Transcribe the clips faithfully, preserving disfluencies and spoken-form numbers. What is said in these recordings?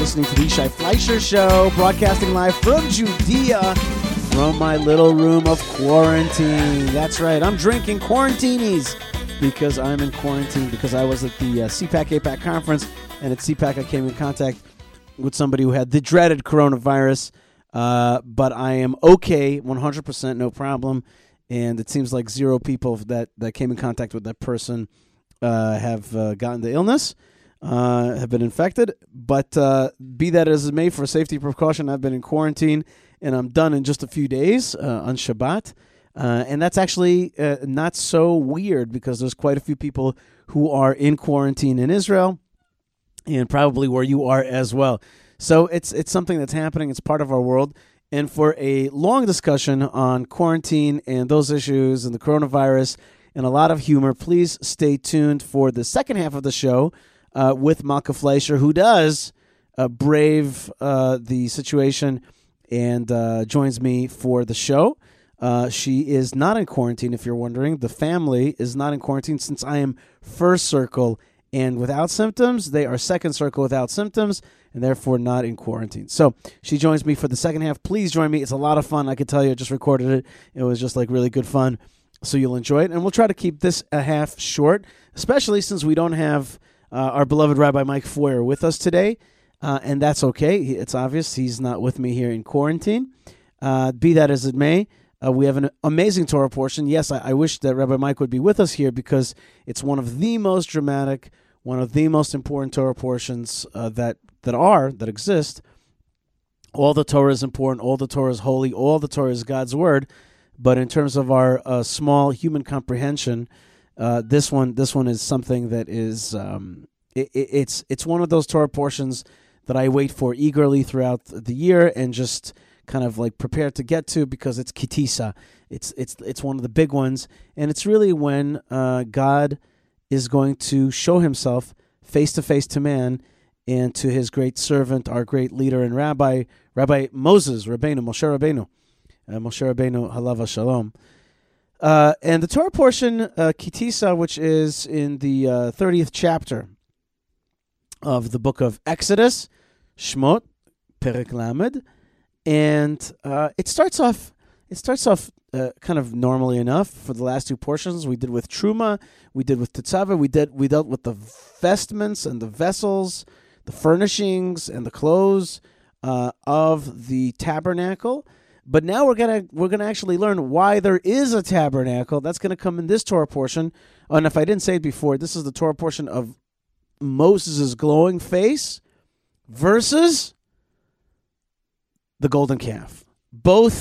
listening to The Shai Fleischer Show, broadcasting live from Judea, from my little room of quarantine. That's right, I'm drinking quarantinis because I'm in quarantine, because I was at the uh, C PAC A PAC conference, and at C PAC I came in contact with somebody who had the dreaded coronavirus, uh, but I am okay, one hundred percent, no problem, and it seems like zero people that, that came in contact with that person uh, have uh, gotten the illness. Uh, have been infected, but uh, be that as it may, for safety precaution, I've been in quarantine, and I'm done in just a few days uh, on Shabbat, uh, and that's actually uh, not so weird because there's quite a few people who are in quarantine in Israel, and probably where you are as well. So it's it's something that's happening. It's part of our world. And for a long discussion on quarantine and those issues and the coronavirus and a lot of humor, please stay tuned for the second half of the show. Uh, with Malka Fleischer, who does uh, brave uh, the situation and uh, joins me for the show. Uh, she is not in quarantine, if you're wondering. The family is not in quarantine since I am first circle and without symptoms. They are second circle without symptoms and therefore not in quarantine. So she joins me for the second half. Please join me. It's a lot of fun. I can tell you I just recorded it. It was just like really good fun. So you'll enjoy it. And we'll try to keep this a half short, especially since we don't have... Uh, our beloved Rabbi Mike Foyer with us today, uh, and that's okay. He, it's obvious he's not with me here in quarantine. Uh, be that as it may, uh, we have an amazing Torah portion. Yes, I, I wish that Rabbi Mike would be with us here because it's one of the most dramatic, one of the most important Torah portions uh, that that are, that exist. All the Torah is important, all the Torah is holy, all the Torah is God's word, but in terms of our uh, small human comprehension, Uh, this one, this one is something that is um, it, it, it's it's one of those Torah portions that I wait for eagerly throughout the year and just kind of like prepare to get to because it's Kitisa. It's it's it's one of the big ones, and it's really when uh, God is going to show Himself face to face to man and to His great servant, our great leader and Rabbi, Rabbi Moses, Rabbeinu, Moshe Rabbeinu, uh, Moshe Rabbeinu, Halav Shalom. Uh, and the Torah portion, uh, Kitisa, which is in the uh, thirtieth chapter of the book of Exodus, Shmot, Perek Lamed, and uh, it starts off. It starts off uh, kind of normally enough for the last two portions. We did with Truma, we did with Tetzaveh, we did we dealt with the vestments and the vessels, the furnishings and the clothes uh, of the tabernacle. But now we're gonna we're gonna actually learn why there is a tabernacle. That's gonna come in this Torah portion. And if I didn't say it before, this is the Torah portion of Moses' glowing face versus the golden calf. Both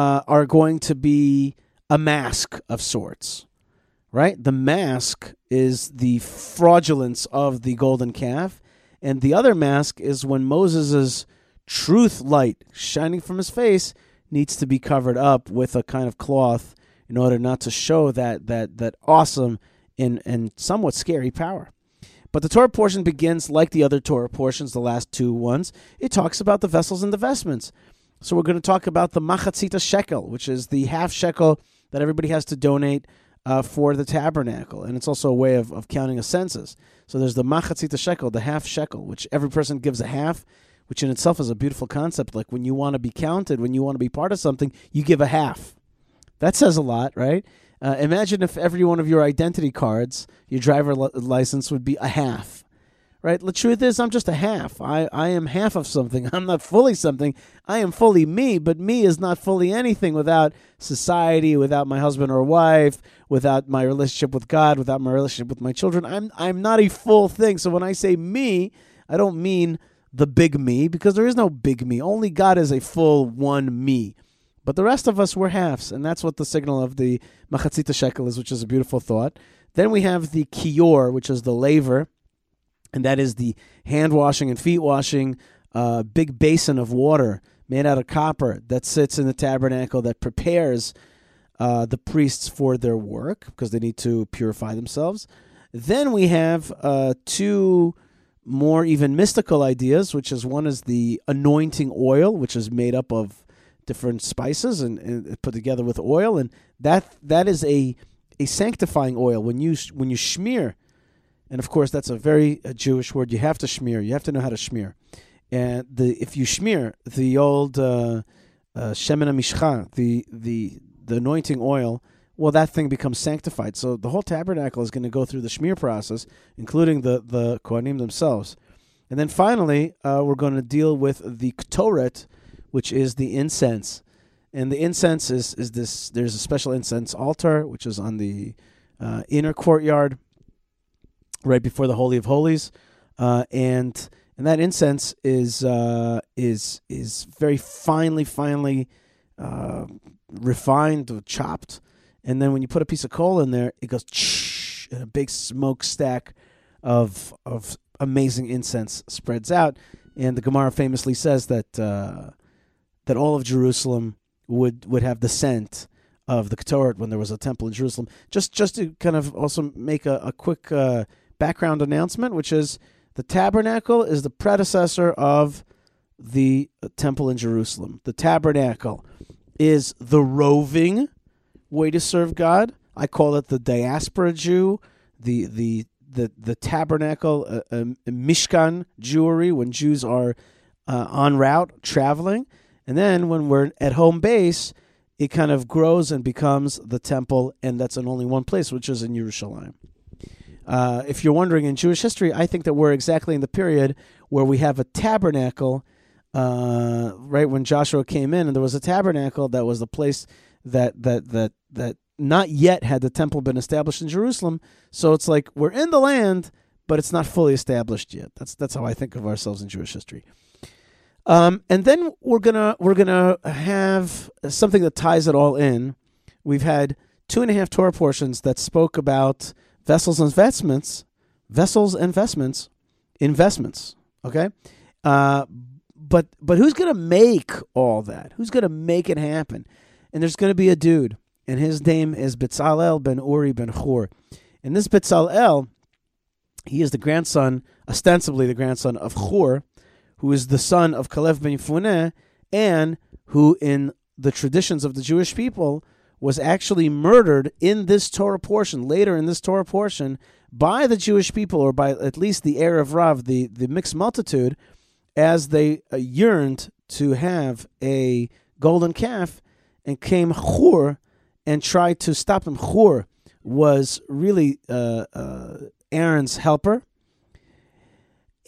uh, are going to be a mask of sorts, right? The mask is the fraudulence of the golden calf, and the other mask is when Moses' truth light shining from his face needs to be covered up with a kind of cloth in order not to show that that that awesome and, and somewhat scary power. But the Torah portion begins like the other Torah portions, the last two ones. It talks about the vessels and the vestments. So we're going to talk about the machatzita shekel, which is the half shekel that everybody has to donate uh, for the tabernacle. And it's also a way of, of counting a census. So there's the machatzita shekel, the half shekel, which every person gives a half, which in itself is a beautiful concept. Like when you want to be counted, when you want to be part of something, you give a half. That says a lot, right? Uh, imagine if every one of your identity cards, your driver li- license would be a half, right? The truth is I'm just a half. I, I am half of something. I'm not fully something. I am fully me, but me is not fully anything without society, without my husband or wife, without my relationship with God, without my relationship with my children. I'm I'm not a full thing. So when I say me, I don't mean the big me, because there is no big me. Only God is a full one me. But the rest of us, we're halves, and that's what the signal of the machatzita shekel is, which is a beautiful thought. Then we have the kior, which is the laver, and that is the hand washing and feet washing, uh, big basin of water made out of copper that sits in the tabernacle that prepares uh, the priests for their work, because they need to purify themselves. Then we have uh, two... more even mystical ideas, which is one is the anointing oil, which is made up of different spices and, and put together with oil, and that that is a a sanctifying oil. When you when you smear, and of course that's a very a Jewish word. You have to smear. You have to know how to smear, and the if you shmear the old uh, uh, shemen hamishcha, the the the anointing oil, well, that thing becomes sanctified. So the whole tabernacle is going to go through the shmear process, including the the kohanim themselves. And then finally, uh, we're going to deal with the ketoret, which is the incense. And the incense is is this. There's a special incense altar, which is on the uh, inner courtyard, right before the Holy of Holies, uh, and and that incense is uh, is is very finely, finely uh, refined or chopped. And then when you put a piece of coal in there, it goes shh, and a big smokestack of of amazing incense spreads out. And the Gemara famously says that uh, that all of Jerusalem would would have the scent of the Ketoret when there was a temple in Jerusalem. Just just to kind of also make a, a quick uh, background announcement, which is the tabernacle is the predecessor of the temple in Jerusalem. The tabernacle is the roving way to serve God. I call it the diaspora Jew, the the the the tabernacle, uh, uh, Mishkan Jewry, when Jews are uh, en route traveling, and then when we're at home base, it kind of grows and becomes the temple, and that's in only one place, which is in Yerushalayim. Uh, if you're wondering in Jewish history, I think that we're exactly in the period where we have a tabernacle. Uh, right when Joshua came in, and there was a tabernacle that was the place that that that that not yet had the temple been established in Jerusalem. So it's like we're in the land, but it's not fully established yet. That's that's how I think of ourselves in Jewish history. Um, and then we're gonna we're gonna have something that ties it all in. We've had two and a half Torah portions that spoke about vessels and vestments, vessels and vestments, investments. Okay, uh, but but who's gonna make all that? Who's gonna make it happen? And there's going to be a dude, and his name is Bezalel ben Uri ben Hur. And this Bezalel, he is the grandson, ostensibly the grandson of Hur, who is the son of Kalev ben Yefuneh, and who in the traditions of the Jewish people was actually murdered in this Torah portion, later in this Torah portion, by the Jewish people, or by at least the Erev Rav, the, the mixed multitude, as they yearned to have a golden calf. And came Hur and tried to stop him. Hur was really uh, uh, Aaron's helper.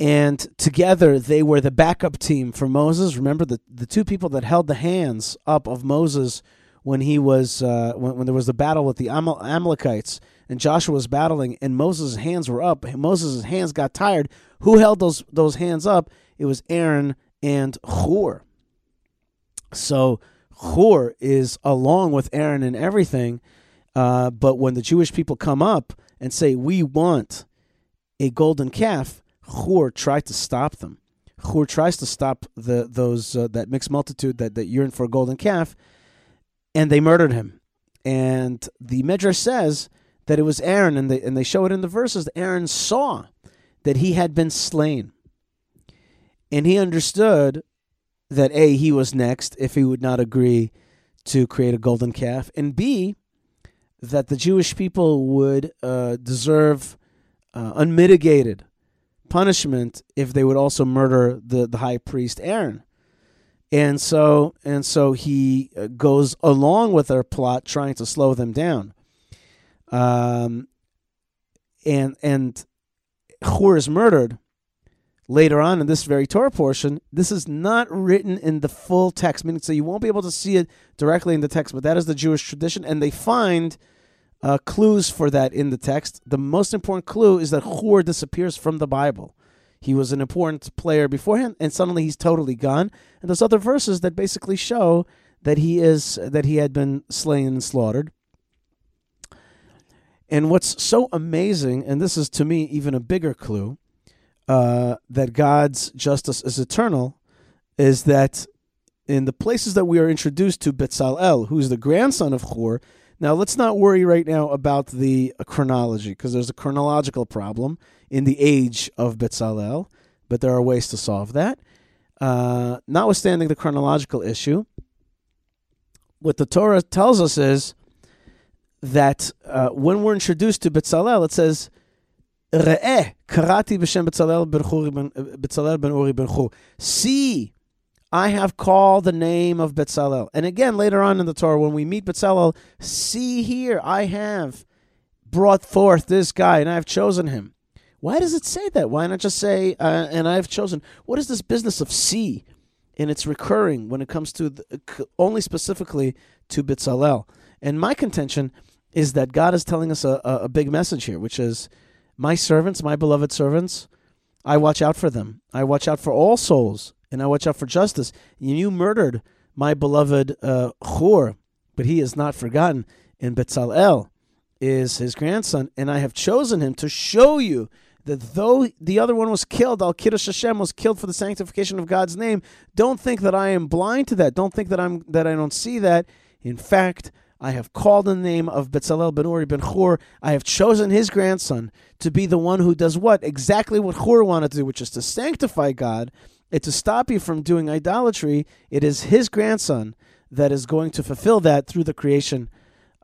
And together they were the backup team for Moses. Remember, the, the two people that held the hands up of Moses when he was uh, when, when there was the battle with the Amal- Amalekites, and Joshua was battling, and Moses' hands were up. Moses' hands got tired. Who held those those hands up? It was Aaron and Hur. So Hur is along with Aaron and everything, uh, but when the Jewish people come up and say, we want a golden calf, Hur tried to stop them. Hur tries to stop the those uh, that mixed multitude that, that yearned for a golden calf, and they murdered him. And the Midrash says that it was Aaron, and they, and they show it in the verses, that Aaron saw that he had been slain, and he understood that A, he was next if he would not agree to create a golden calf, and B, that the Jewish people would uh, deserve uh, unmitigated punishment if they would also murder the, the high priest Aaron. And so and so he goes along with their plot, trying to slow them down. Um, and and Hur is murdered. Later on in this very Torah portion, this is not written in the full text, meaning so you won't be able to see it directly in the text, but that is the Jewish tradition, and they find uh, clues for that in the text. The most important clue is that Hur disappears from the Bible. He was an important player beforehand, and suddenly he's totally gone. And there's other verses that basically show that he is that he had been slain and slaughtered. And what's so amazing, and this is to me even a bigger clue, Uh, that God's justice is eternal, is that in the places that we are introduced to Bezalel, who's the grandson of Hur. Now, let's not worry right now about the chronology, because there's a chronological problem in the age of Bezalel, but there are ways to solve that. Uh, notwithstanding the chronological issue, what the Torah tells us is that uh, when we're introduced to Bezalel, it says ראה, קראתי בשם בצלאל בן חורי בן, בצלאל בן אורי בן חור. See, I have called the name of Bezalel. And again, later on in the Torah, when we meet Bezalel, see here, I have brought forth this guy, and I have chosen him. Why does it say that? Why not just say, uh, and I have chosen? What is this business of see? And it's recurring when it comes to, the, only specifically to Bezalel. And my contention is that God is telling us a, a, a big message here, which is, my servants, my beloved servants, I watch out for them. I watch out for all souls, and I watch out for justice. You murdered my beloved uh, Hur, but he is not forgotten. And Bezalel is his grandson, and I have chosen him to show you that though the other one was killed, Al Kiddush Hashem was killed for the sanctification of God's name. Don't think that I am blind to that. Don't think that I'm that I don't see that. In fact, I have called in the name of Bezalel ben Uri ben Hur. I have chosen his grandson to be the one who does what? Exactly what Hur wanted to do, which is to sanctify God and to stop you from doing idolatry. It is his grandson that is going to fulfill that through the creation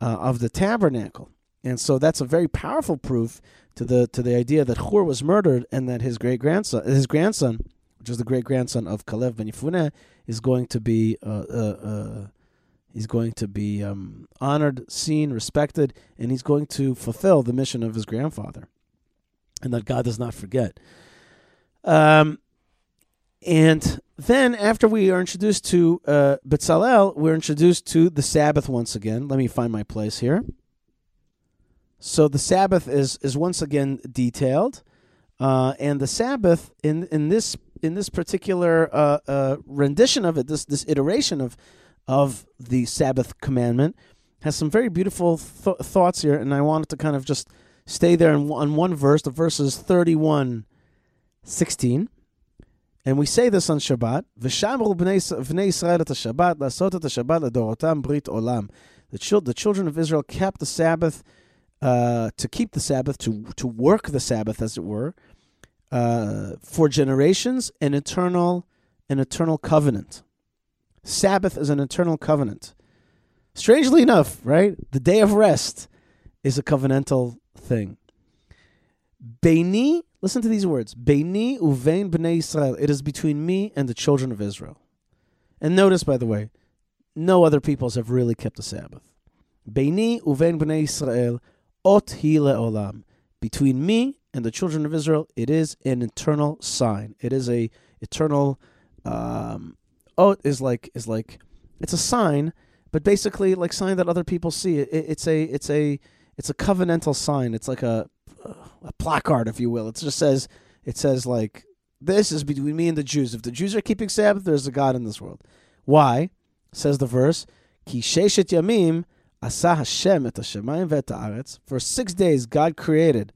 uh, of the tabernacle. And so that's a very powerful proof to the to the idea that Hur was murdered and that his great grandson, his grandson, which is the great grandson of Kalev ben Yefuneh, is going to be uh, uh, uh, he's going to be um, honored, seen, respected, and he's going to fulfill the mission of his grandfather, and that God does not forget. Um, and then after we are introduced to uh, Bezalel, we're introduced to the Sabbath once again. Let me find my place here. So the Sabbath is is once again detailed, uh, and the Sabbath in in this in this particular uh, uh, rendition of it, this this iteration of of the Sabbath commandment, has some very beautiful th- thoughts here, and I wanted to kind of just stay there in, on one verse. The verse is thirty-one sixteen, and we say this on Shabbat: "V'shamru bnei Yisrael et haShabbat, la'asot et haShabbat ledorotam brit olam." The, chil- the children of Israel kept the Sabbath, uh, to keep the Sabbath, to to work the Sabbath, as it were, uh, for generations, an eternal, an eternal covenant. Sabbath is an eternal covenant. Strangely enough, right? The day of rest is a covenantal thing. Beini, listen to these words. Beini uvein bnei Yisrael. It is between me and the children of Israel. And notice, by the way, no other peoples have really kept the Sabbath. Beini uvein bnei Yisrael ot hi leolam. Between me and the children of Israel, it is an eternal sign. It is a eternal um Oh, is like is like, it's a sign, but basically like sign that other people see. It, it, it's a it's a it's a covenantal sign. It's like a a placard, if you will. It just says it says like, this is between me and the Jews. If the Jews are keeping Sabbath, there's a God in this world. Why? Says the verse, Ki sheishet yamim asah Hashem et hashemayim ve'et ha'aretz. For six days God created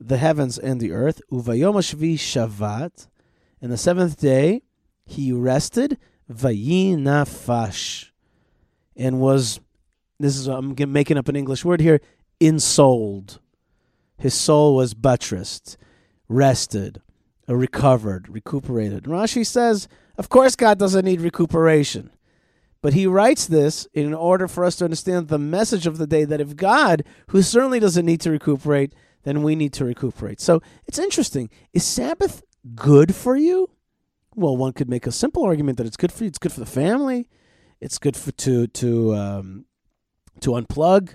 the heavens and the earth. Uvayom hashvi shavat, and the seventh day he rested, vayinafash, and was, this is, I'm making up an English word here, ensouled. His soul was buttressed, rested, recovered, recuperated. And Rashi says, of course God doesn't need recuperation. But he writes this in order for us to understand the message of the day, that if God, who certainly doesn't need to recuperate, then we need to recuperate. So it's interesting. Is Sabbath good for you? Well, one could make a simple argument that it's good for you. It's good for the family. It's good for to to um, to unplug.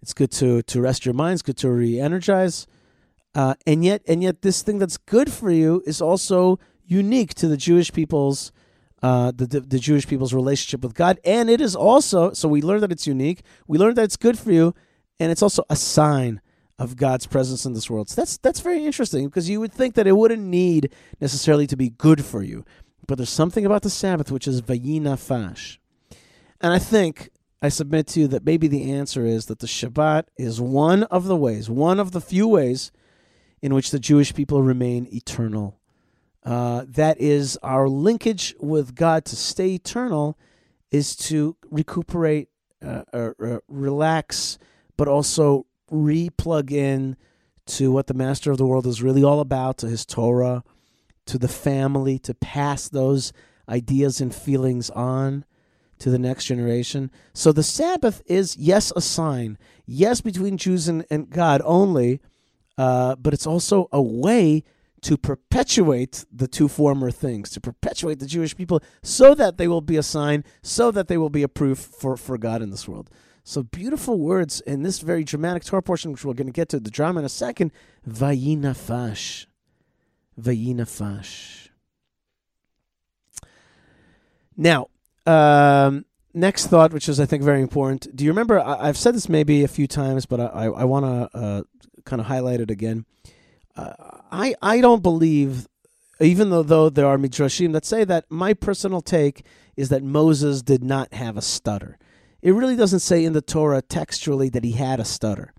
It's good to to rest your mind. It's good to re-energize. Uh, and yet, and yet, this thing that's good for you is also unique to the Jewish people's uh, the, the the Jewish people's relationship with God. And it is also, so we learn that it's unique. We learn that it's good for you, and it's also a sign of God's presence in this world. So that's that's very interesting, because you would think that it wouldn't need necessarily to be good for you. But there's something about the Sabbath which is vayinafash. And I think, I submit to you that maybe the answer is that the Shabbat is one of the ways, one of the few ways in which the Jewish people remain eternal. Uh, that is, our linkage with God to stay eternal is to recuperate, uh, or, or relax, but also re-plug in to what the master of the world is really all about, to his Torah, to the family, to pass those ideas and feelings on to the next generation. So the Sabbath is, yes, a sign, yes, between Jews and, and God only, uh, but it's also a way to perpetuate the two former things, to perpetuate the Jewish people so that they will be a sign, so that they will be a proof for, for God in this world. So beautiful words in this very dramatic Torah portion, which we're going to get to the drama in a second. Vayinafash. Vayinafash. Now, um, next thought, which is, I think, very important. Do you remember, I, I've said this maybe a few times, but I, I, I want to uh, kind of highlight it again. Uh, I I don't believe, even though, though there are midrashim that say that, my personal take is that Moses did not have a stutter. It really doesn't say in the Torah textually that he had a stutter.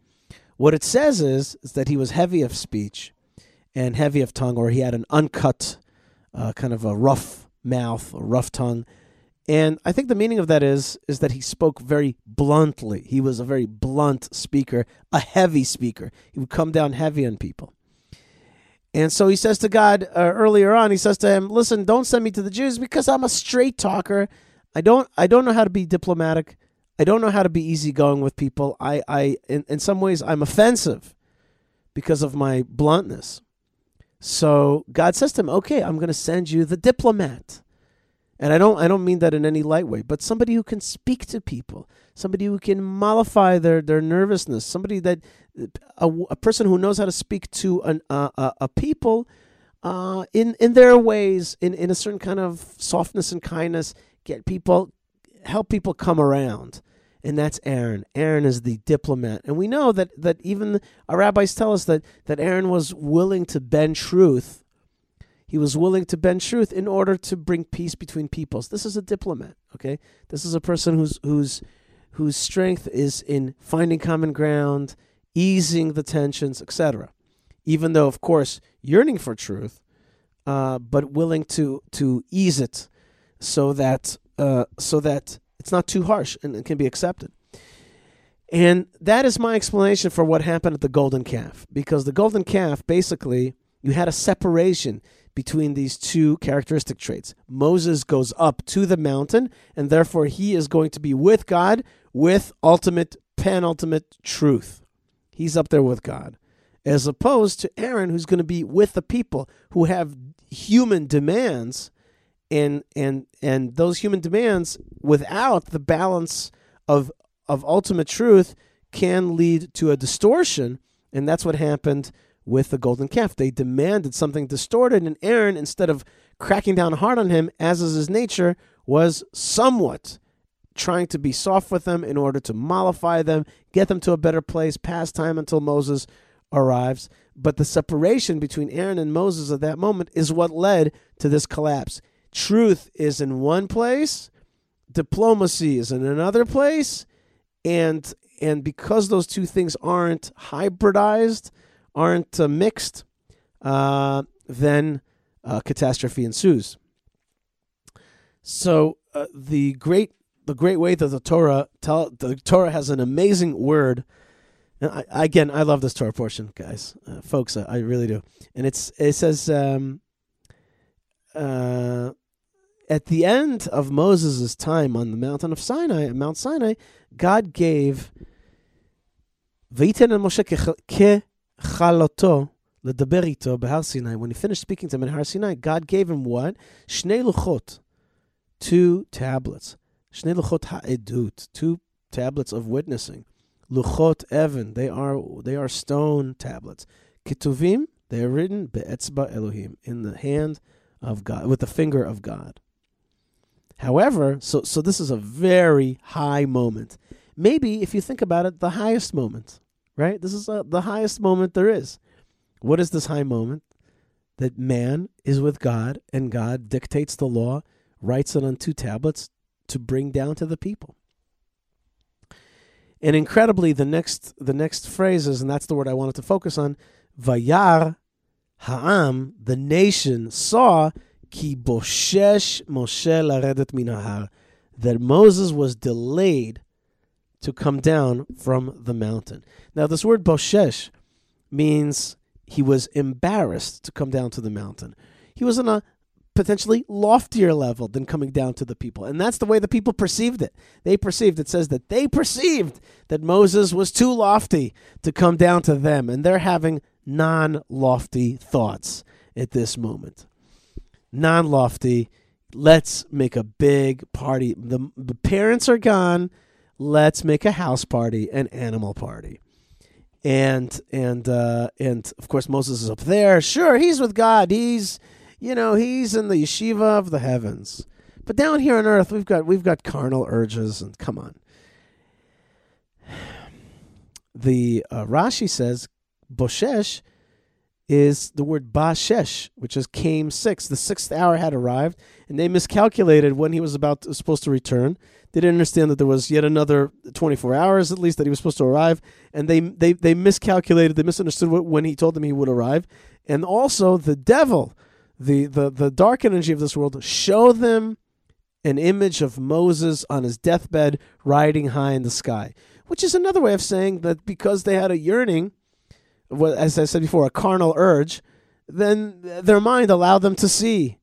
What it says is, is that he was heavy of speech and heavy of tongue, or he had an uncut, uh, kind of a rough mouth, a rough tongue. And I think the meaning of that is is that he spoke very bluntly. He was a very blunt speaker, a heavy speaker. He would come down heavy on people. And so he says to God uh, earlier on, he says to him, listen, don't send me to the Jews because I'm a straight talker. I don't I don't know how to be diplomatic. I don't know how to be easygoing with people. I, I in, in some ways, I'm offensive because of my bluntness. So God says to him, okay, I'm going to send you the diplomat. And I don't I don't mean that in any light way, but somebody who can speak to people, somebody who can mollify their, their nervousness, somebody that, a, a person who knows how to speak to an, uh, a, a people uh, in, in their ways, in, in a certain kind of softness and kindness, get people, help people come around. And that's Aaron. Aaron is the diplomat. And we know that, that even our rabbis tell us that, that Aaron was willing to bend truth. He was willing to bend truth in order to bring peace between peoples. This is a diplomat, okay? This is a person whose whose whose strength is in finding common ground, easing the tensions, et cetera. Even though, of course, yearning for truth, uh, but willing to to ease it so that uh, so that it's not too harsh and it can be accepted. And that is my explanation for what happened at the golden calf. Because the golden calf, basically, you had a separation between these two characteristic traits. Moses goes up to the mountain, and therefore he is going to be with God, with ultimate, penultimate truth. He's up there with God. As opposed to Aaron, who's going to be with the people who have human demands, and and and those human demands, without the balance of of ultimate truth, can lead to a distortion, and that's what happened with the golden calf. They demanded something distorted, and Aaron, instead of cracking down hard on him, as is his nature, was somewhat trying to be soft with them in order to mollify them, get them to a better place, pass time until Moses arrives. But the separation between Aaron and Moses at that moment is what led to this collapse. Truth is in one place, diplomacy is in another place, and and because those two things aren't hybridized, aren't uh, mixed, uh, then uh, catastrophe ensues. So uh, the great the great way that the Torah tell the Torah has an amazing word. And I, again, I love this Torah portion, guys, uh, folks. I, I really do. And it's it says um, uh, at the end of Moses' time on the mountain of Sinai, at Mount Sinai, God gave V'yiten el Moshe ke Chaloto ledaber ito b'Har Sinai. When he finished speaking to him in Har Sinai, God gave him what? Shnei luchot, two tablets. Shnei luchot ha'edut, two tablets of witnessing. Luchot even, they are they are stone tablets. Ketuvim, they are written be'etzba Elohim, in the hand of God, with the finger of God. However, so so this is a very high moment. Maybe if you think about it, the highest moment. Right? This is uh, the highest moment there is. What is this high moment? That man is with God, and God dictates the law, writes it on two tablets to bring down to the people. And incredibly, the next the next phrase is, and that's the word I wanted to focus on, Vayar ha'am, the nation saw, ki boshesh Moshe laredet min ha'ar, that Moses was delayed to come down from the mountain. Now, this word boshesh means he was embarrassed to come down to the mountain. He was on a potentially loftier level than coming down to the people. And that's the way the people perceived it. They perceived, it says that they perceived that Moses was too lofty to come down to them, and they're having non-lofty thoughts at this moment. Non-lofty. Let's make a big party. The, the parents are gone. Let's make a house party, an animal party. And and uh, and of course Moses is up there. Sure, he's with God. He's, you know, he's in the yeshiva of the heavens. But down here on earth, we've got we've got carnal urges, and come on. The uh, Rashi says Boshesh is the word Bashesh, which is came six. The sixth hour had arrived, and they miscalculated when he was about to, supposed to return. They didn't understand that there was yet another twenty-four hours at least that he was supposed to arrive, and they they they miscalculated. They misunderstood what, when he told them he would arrive, and also the devil, the the the dark energy of this world, showed them an image of Moses on his deathbed riding high in the sky, which is another way of saying that because they had a yearning, as I said before, a carnal urge, then their mind allowed them to see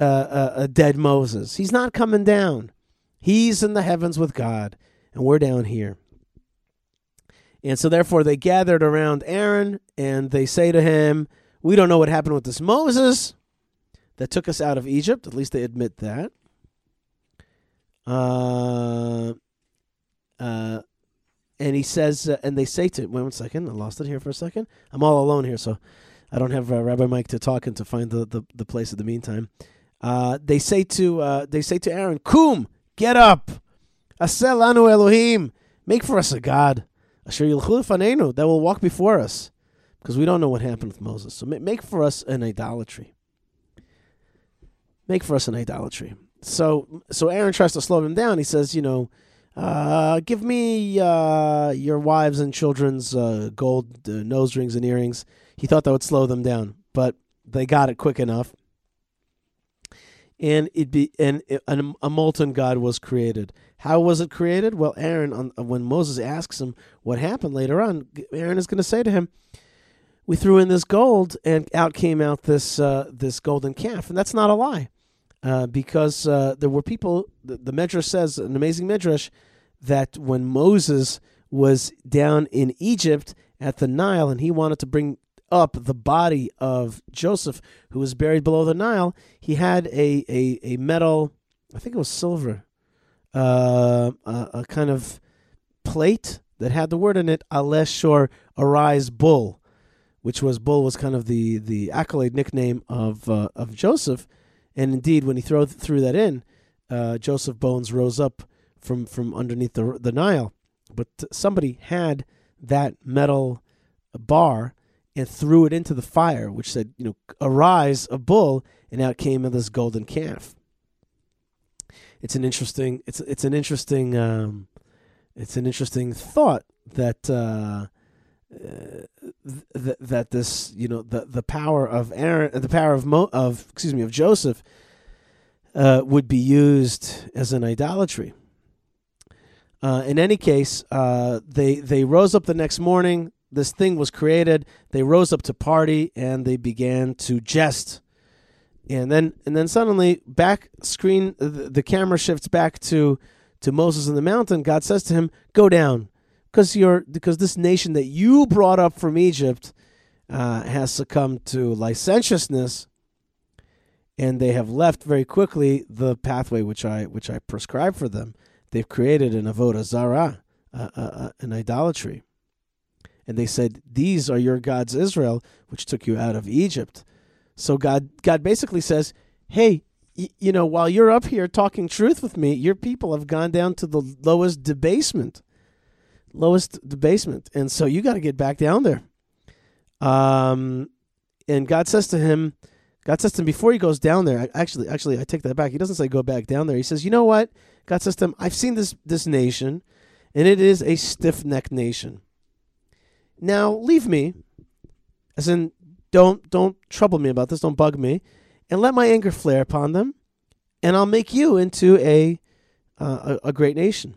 uh, a, a dead Moses. He's not coming down. He's in the heavens with God, and we're down here. And so therefore they gathered around Aaron, and they say to him, we don't know what happened with this Moses that took us out of Egypt. At least they admit that. Uh, uh, and he says, uh, and they say to him, wait one second, I lost it here for a second. I'm all alone here, so I don't have uh, Rabbi Mike to talk and to find the, the, the place in the meantime. Uh, they say to uh, they say to Aaron, Kum, get up. Aseh lanu Elohim, make for us a God. Asher yilchu lefaneinu, that will walk before us, because we don't know what happened with Moses. So make for us an idolatry. Make for us an idolatry. So so Aaron tries to slow him down. He says, you know, uh, give me uh, your wives and children's uh, gold uh, nose rings and earrings. He thought that would slow them down, but they got it quick enough. And it be and a, a molten god was created. How was it created? Well, Aaron, on, when Moses asks him what happened later on, Aaron is going to say to him, we threw in this gold, and out came out this uh, this golden calf. And that's not a lie. Uh, because uh, there were people, the, the Midrash says, an amazing Midrash, that when Moses was down in Egypt at the Nile and he wanted to bring up the body of Joseph, who was buried below the Nile, he had a, a, a metal, I think it was silver, uh, a, a kind of plate that had the word in it, Aleh Shor, arise bull, which was bull was kind of the, the accolade nickname of uh, of Joseph. And indeed, when he throw, threw that in, uh, Joseph's bones rose up from, from underneath the, the Nile. But somebody had that metal bar and threw it into the fire, which said, you know, arise a bull, and out came this golden calf. It's an interesting, it's it's an interesting, um, it's an interesting thought that uh, uh, th- that this, you know, the the power of Aaron, the power of Mo, of excuse me of Joseph, uh, would be used as an idolatry. Uh, in any case, uh, they they rose up the next morning. This thing was created. They rose up to party, and they began to jest. And then, and then suddenly, back screen, the, the camera shifts back to, to Moses in the mountain. God says to him, "Go down, because you're because this nation that you brought up from Egypt uh, has succumbed to licentiousness, and they have left very quickly the pathway which I which I prescribed for them. They've created an avodah zarah, uh, uh, uh, an idolatry." And they said, these are your gods, Israel, which took you out of Egypt. So God God basically says, hey, y- you know, while you're up here talking truth with me, your people have gone down to the lowest debasement. Lowest debasement. And so you got to get back down there. Um, and God says to him, God says to him before he goes down there, I, actually, actually, I take that back. He doesn't say go back down there. He says, you know what? God says to him, I've seen this this nation, and it is a stiff-necked nation. Now leave me, as in don't don't trouble me about this, don't bug me, and let my anger flare upon them, and I'll make you into a uh, a, a great nation.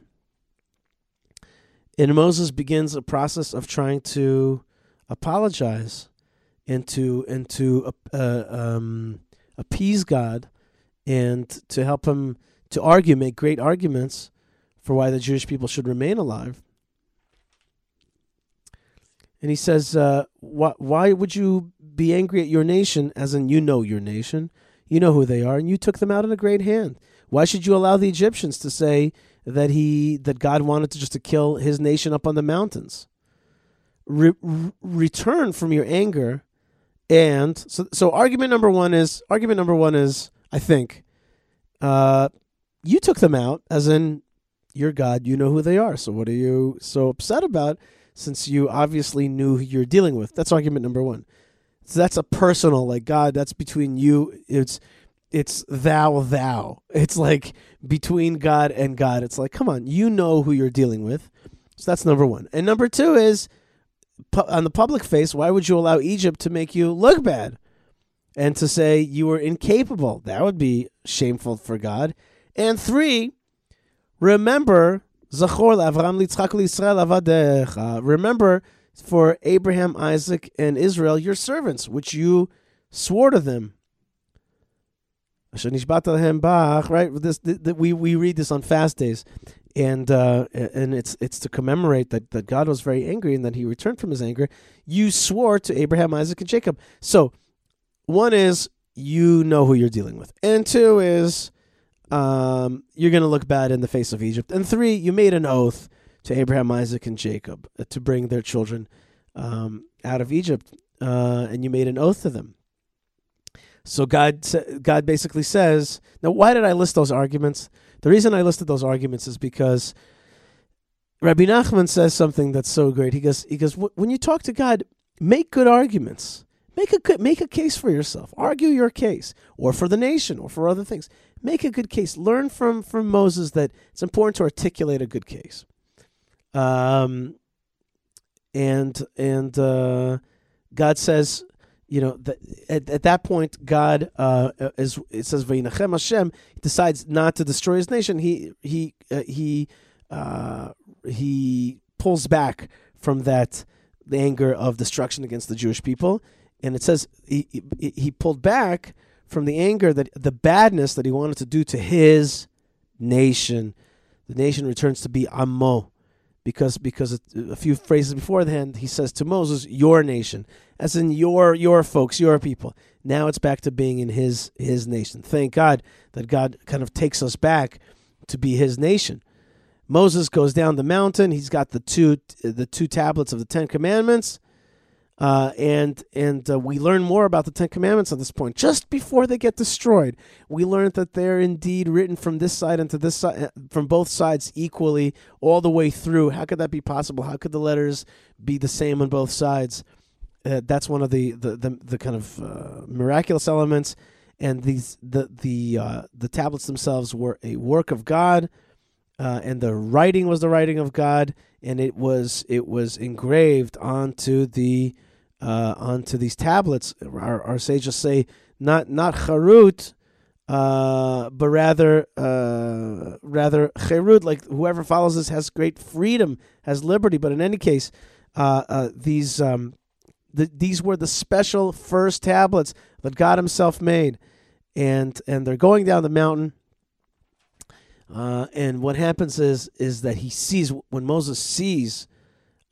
And Moses begins a process of trying to apologize and to and to uh, um, appease God and to help him to argue, make great arguments for why the Jewish people should remain alive. And he says, uh, why, why would you be angry at your nation, as in you know your nation, you know who they are, and you took them out in a great hand. Why should you allow the Egyptians to say that he that God wanted to just to kill his nation up on the mountains? Re- return from your anger. And so, so argument number one is, argument number one is, I think, uh, you took them out, as in your God, you know who they are. So what are you so upset about, since you obviously knew who you're dealing with? That's argument number one. So that's a personal, like, God, that's between you. It's it's thou, thou. It's like between God and God. It's like, come on, you know who you're dealing with. So that's number one. And number two is, pu- on the public face, why would you allow Egypt to make you look bad and to say you were incapable? That would be shameful for God. And three, remember... Remember for Abraham, Isaac, and Israel, your servants, which you swore to them. Right? This, that we we read this on fast days, and uh, and it's it's to commemorate that that God was very angry and that He returned from His anger. You swore to Abraham, Isaac, and Jacob. So, one is you know who you're dealing with, and two is, Um, you're going to look bad in the face of Egypt. And three, you made an oath to Abraham, Isaac, and Jacob to bring their children um, out of Egypt, uh, and you made an oath to them. So God, God basically says, now why did I list those arguments? The reason I listed those arguments is because Rabbi Nachman says something that's so great. He goes, he goes, when you talk to God, make good arguments. Make a good, make a case for yourself. Argue your case, or for the nation, or for other things. Make a good case. Learn from, from Moses that it's important to articulate a good case. Um, and and uh, God says, you know, that at, at that point, God uh, is it says Vayinachem Hashem decides not to destroy His nation. He he uh, he uh, he pulls back from that the anger of destruction against the Jewish people. And it says he, he he pulled back from the anger, that the badness that he wanted to do to his nation. The nation returns to be Ammo, because because a few phrases beforehand he says to Moses, "Your nation," as in your your folks, your people. Now it's back to being in his his nation. Thank God that God kind of takes us back to be His nation. Moses goes down the mountain. He's got the two the two tablets of the Ten Commandments. Uh, and and uh, we learn more about the Ten Commandments at this point. Just before they get destroyed, we learned that they're indeed written from this side and to this side, from both sides equally, all the way through. How could that be possible? How could the letters be the same on both sides? Uh, that's one of the the, the, the kind of uh, miraculous elements. And these the the uh, the tablets themselves were a work of God, uh, and the writing was the writing of God, and it was it was engraved onto the Uh, onto these tablets. Our, our sages say not not charut, uh, but rather uh, rather cherut. Like whoever follows this has great freedom, has liberty. But in any case, uh, uh, these um, the, these were the special first tablets that God Himself made, and and they're going down the mountain. Uh, and what happens is is that he sees when Moses sees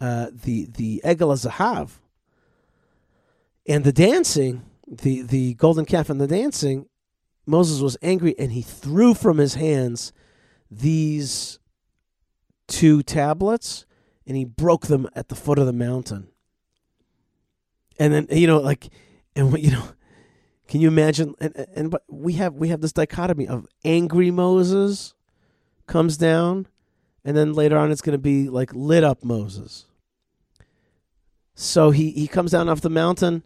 uh, the the Egel HaZahav, and the dancing, the, the golden calf and the dancing, Moses was angry, and he threw from his hands these two tablets, and he broke them at the foot of the mountain. And then, you know, like, and you know, can you imagine? And, and but we have we have this dichotomy of angry Moses comes down, and then later on it's going to be like lit up Moses. So he, he comes down off the mountain.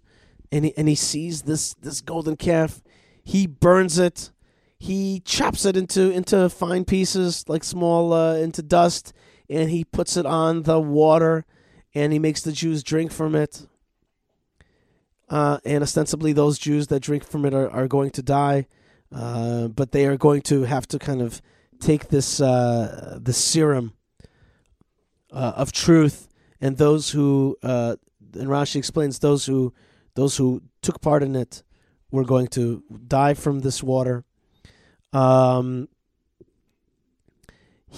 And he, and he sees this, this golden calf. He burns it. He chops it into into fine pieces, like small, uh, into dust. And he puts it on the water. And he makes the Jews drink from it. Uh, and ostensibly those Jews that drink from it are, are going to die. Uh, but they are going to have to kind of take this, uh, this serum uh, of truth. And those who, uh, and Rashi explains, those who... Those who took part in it were going to die from this water. Um,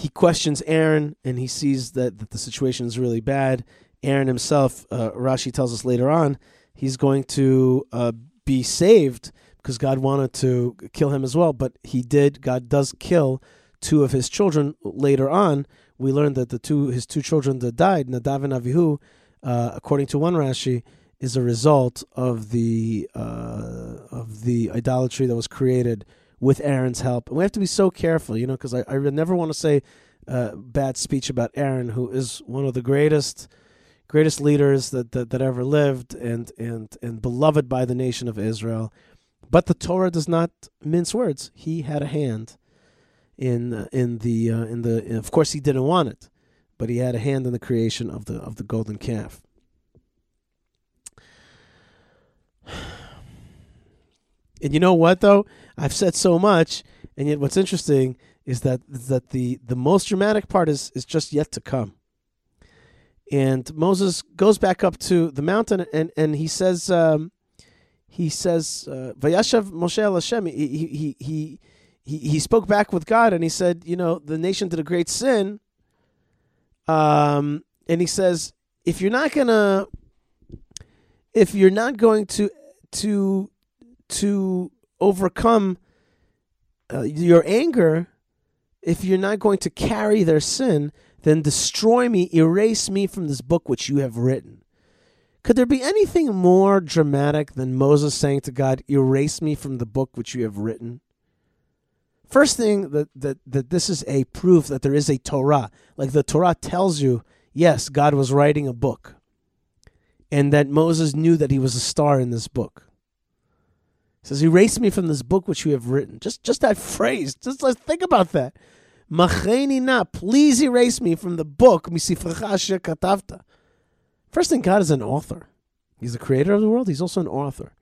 he questions Aaron, and he sees that, that the situation is really bad, Aaron himself, uh, Rashi tells us later on, he's going to uh, be saved because God wanted to kill him as well, but he did. God does kill two of his children later on. We learned that the two his two children that died, Nadav and Avihu, uh, according to one Rashi, is a result of the uh, of the idolatry that was created with Aaron's help. And we have to be so careful, you know, because I, I never want to say uh, bad speech about Aaron, who is one of the greatest greatest leaders that, that, that ever lived and, and, and beloved by the nation of Israel. But the Torah does not mince words. He had a hand in uh, in the uh, in the. Of course, he didn't want it, but he had a hand in the creation of the of the golden calf. And you know what, though? I've said so much, and yet what's interesting is that that the, the most dramatic part is, is just yet to come. And Moses goes back up to the mountain, and, and he says, um, he says, uh, Vayashav Moshe El Hashem, he, he, he, he, he spoke back with God, and he said, you know, the nation did a great sin. Um, and he says, if you're not going to, if you're not going to, to, to overcome uh, your anger, if you're not going to carry their sin, then destroy me, erase me from this book which you have written. Could there be anything more dramatic than Moses saying to God, erase me from the book which you have written? First thing, that that, that this is a proof that there is a Torah. Like the Torah tells you, yes, God was writing a book, and that Moses knew that he was a star in this book. It says, erase me from this book which you have written. Just just that phrase. Just let's think about that. Machreini na, please erase me from the book. First thing, God is an author. He's the creator of the world. He's also an author.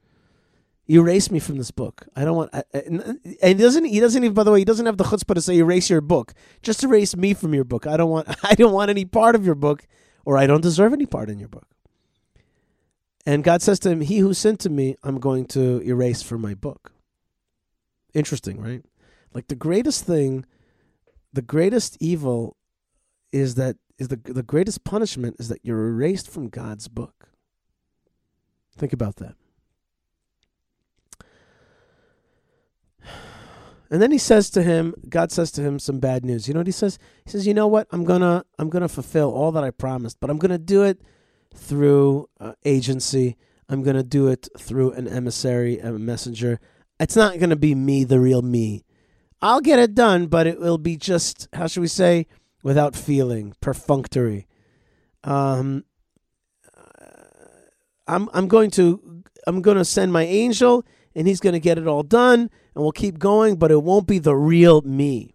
Erase me from this book. I don't want... I, I, and he doesn't, he doesn't even, by the way, he doesn't have the chutzpah to say, erase your book. Just erase me from your book. I don't want, I don't want any part of your book, or I don't deserve any part in your book. And God says to him, he who sinned to me, I'm going to erase from my book. Interesting, right? Like the greatest thing, the greatest evil is that, is the, the greatest punishment is that you're erased from God's book. Think about that. And then he says to him, God says to him some bad news. You know what he says? He says, you know what? I'm going to, I'm going to fulfill all that I promised, but I'm going to do it through uh, agency. I'm going to do it through an emissary, a messenger. It's not going to be me, the real me. I'll get it done, but it will be just, how should we say, without feeling, perfunctory. Um, I'm I'm going to I'm going to send my angel, and he's going to get it all done, and we'll keep going, but it won't be the real me.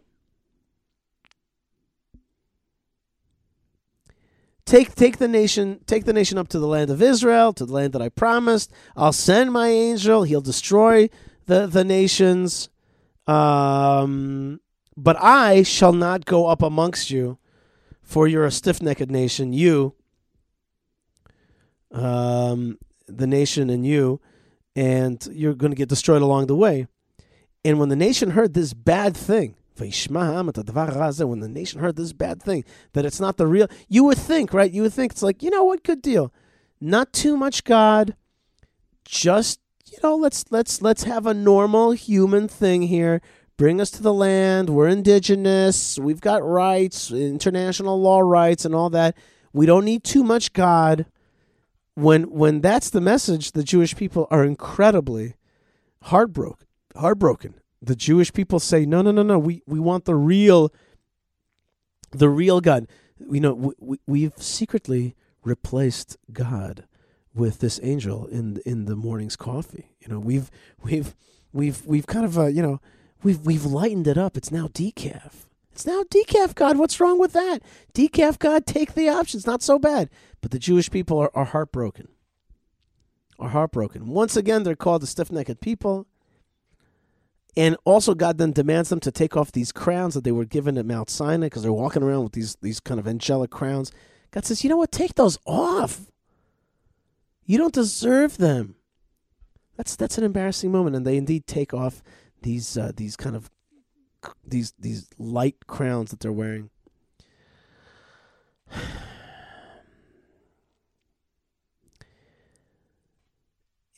Take take the nation take the nation up to the land of Israel, to the land that I promised. I'll send my angel. He'll destroy the, the nations. Um, but I shall not go up amongst you, for you're a stiff-necked nation. You, um, the nation and you, and you're going to get destroyed along the way. And when the nation heard this bad thing, when the nation heard this bad thing, that it's not the real, you would think, right? You would think it's like, you know what, good deal. Not too much God. Just, you know, let's let's let's have a normal human thing here. Bring us to the land. We're indigenous. We've got rights, international law rights and all that. We don't need too much God. When when that's the message, the Jewish people are incredibly heartbroken. Heartbroken. The Jewish people say, no, no, no, no. We we want the real, the real God. You know, we, we we've secretly replaced God with this angel in in the morning's coffee. You know, we've we've we've we've kind of uh, you know we've we've lightened it up. It's now decaf. It's now decaf God. What's wrong with that? Decaf God, take the options. Not so bad. But the Jewish people are, are heartbroken. Are heartbroken. Once again, they're called the stiff-necked people. And also God then demands them to take off these crowns that they were given at Mount Sinai, because they're walking around with these, these kind of angelic crowns. God says, you know what? Take those off. You don't deserve them. That's that's an embarrassing moment. And they indeed take off these uh, these kind of these these light crowns that they're wearing.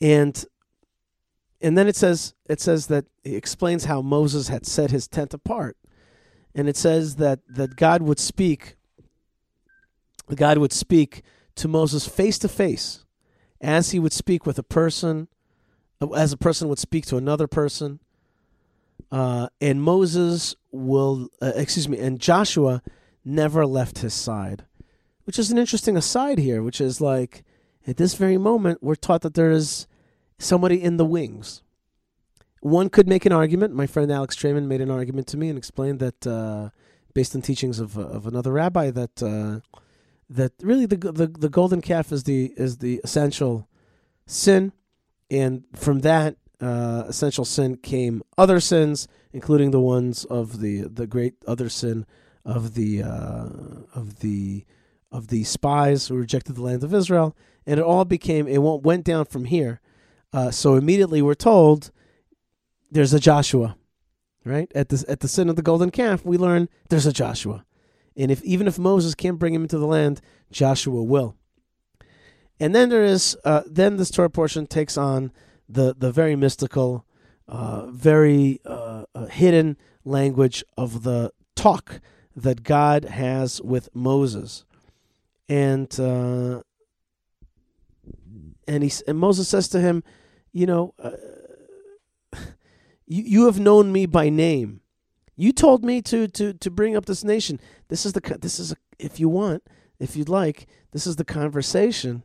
And and then it says it says that it explains how Moses had set his tent apart. And it says that, that God would speak God would speak to Moses face to face, as he would speak with a person, as a person would speak to another person. Uh, and Moses will, uh, excuse me, and Joshua never left his side, which is an interesting aside here, which is like, at this very moment, we're taught that there is somebody in the wings. One could make an argument. My friend Alex Trayman made an argument to me and explained that, uh, based on teachings of of another rabbi, that uh, that really the, the the golden calf is the is the essential sin, and from that uh, essential sin came other sins, including the ones of the the great other sin of the uh, of the of the spies who rejected the land of Israel, and it all became it went down from here. Uh, so immediately we're told there's a Joshua, right? At the at the sin of the golden calf, we learn there's a Joshua, and if even if Moses can't bring him into the land, Joshua will. And then there is uh, then this Torah portion takes on the the very mystical, uh, very uh, uh, hidden language of the talk that God has with Moses, and uh, and he and Moses says to him, you know. Uh, You you have known me by name. You told me to to to bring up this nation. This is the this is a, if you want, if you'd like, this is the conversation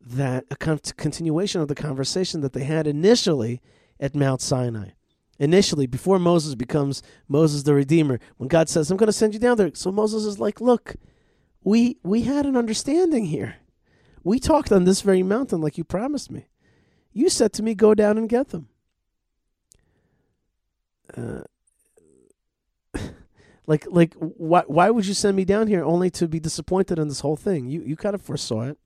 that a con- continuation of the conversation that they had initially at Mount Sinai. Initially, before Moses becomes Moses the Redeemer, when God says, "I'm going to send you down there," so Moses is like, "Look, we we had an understanding here. We talked on this very mountain, like you promised me. You said to me, go down and get them." Uh, like, like, why, why would you send me down here only to be disappointed in this whole thing? You, you kind of foresaw it.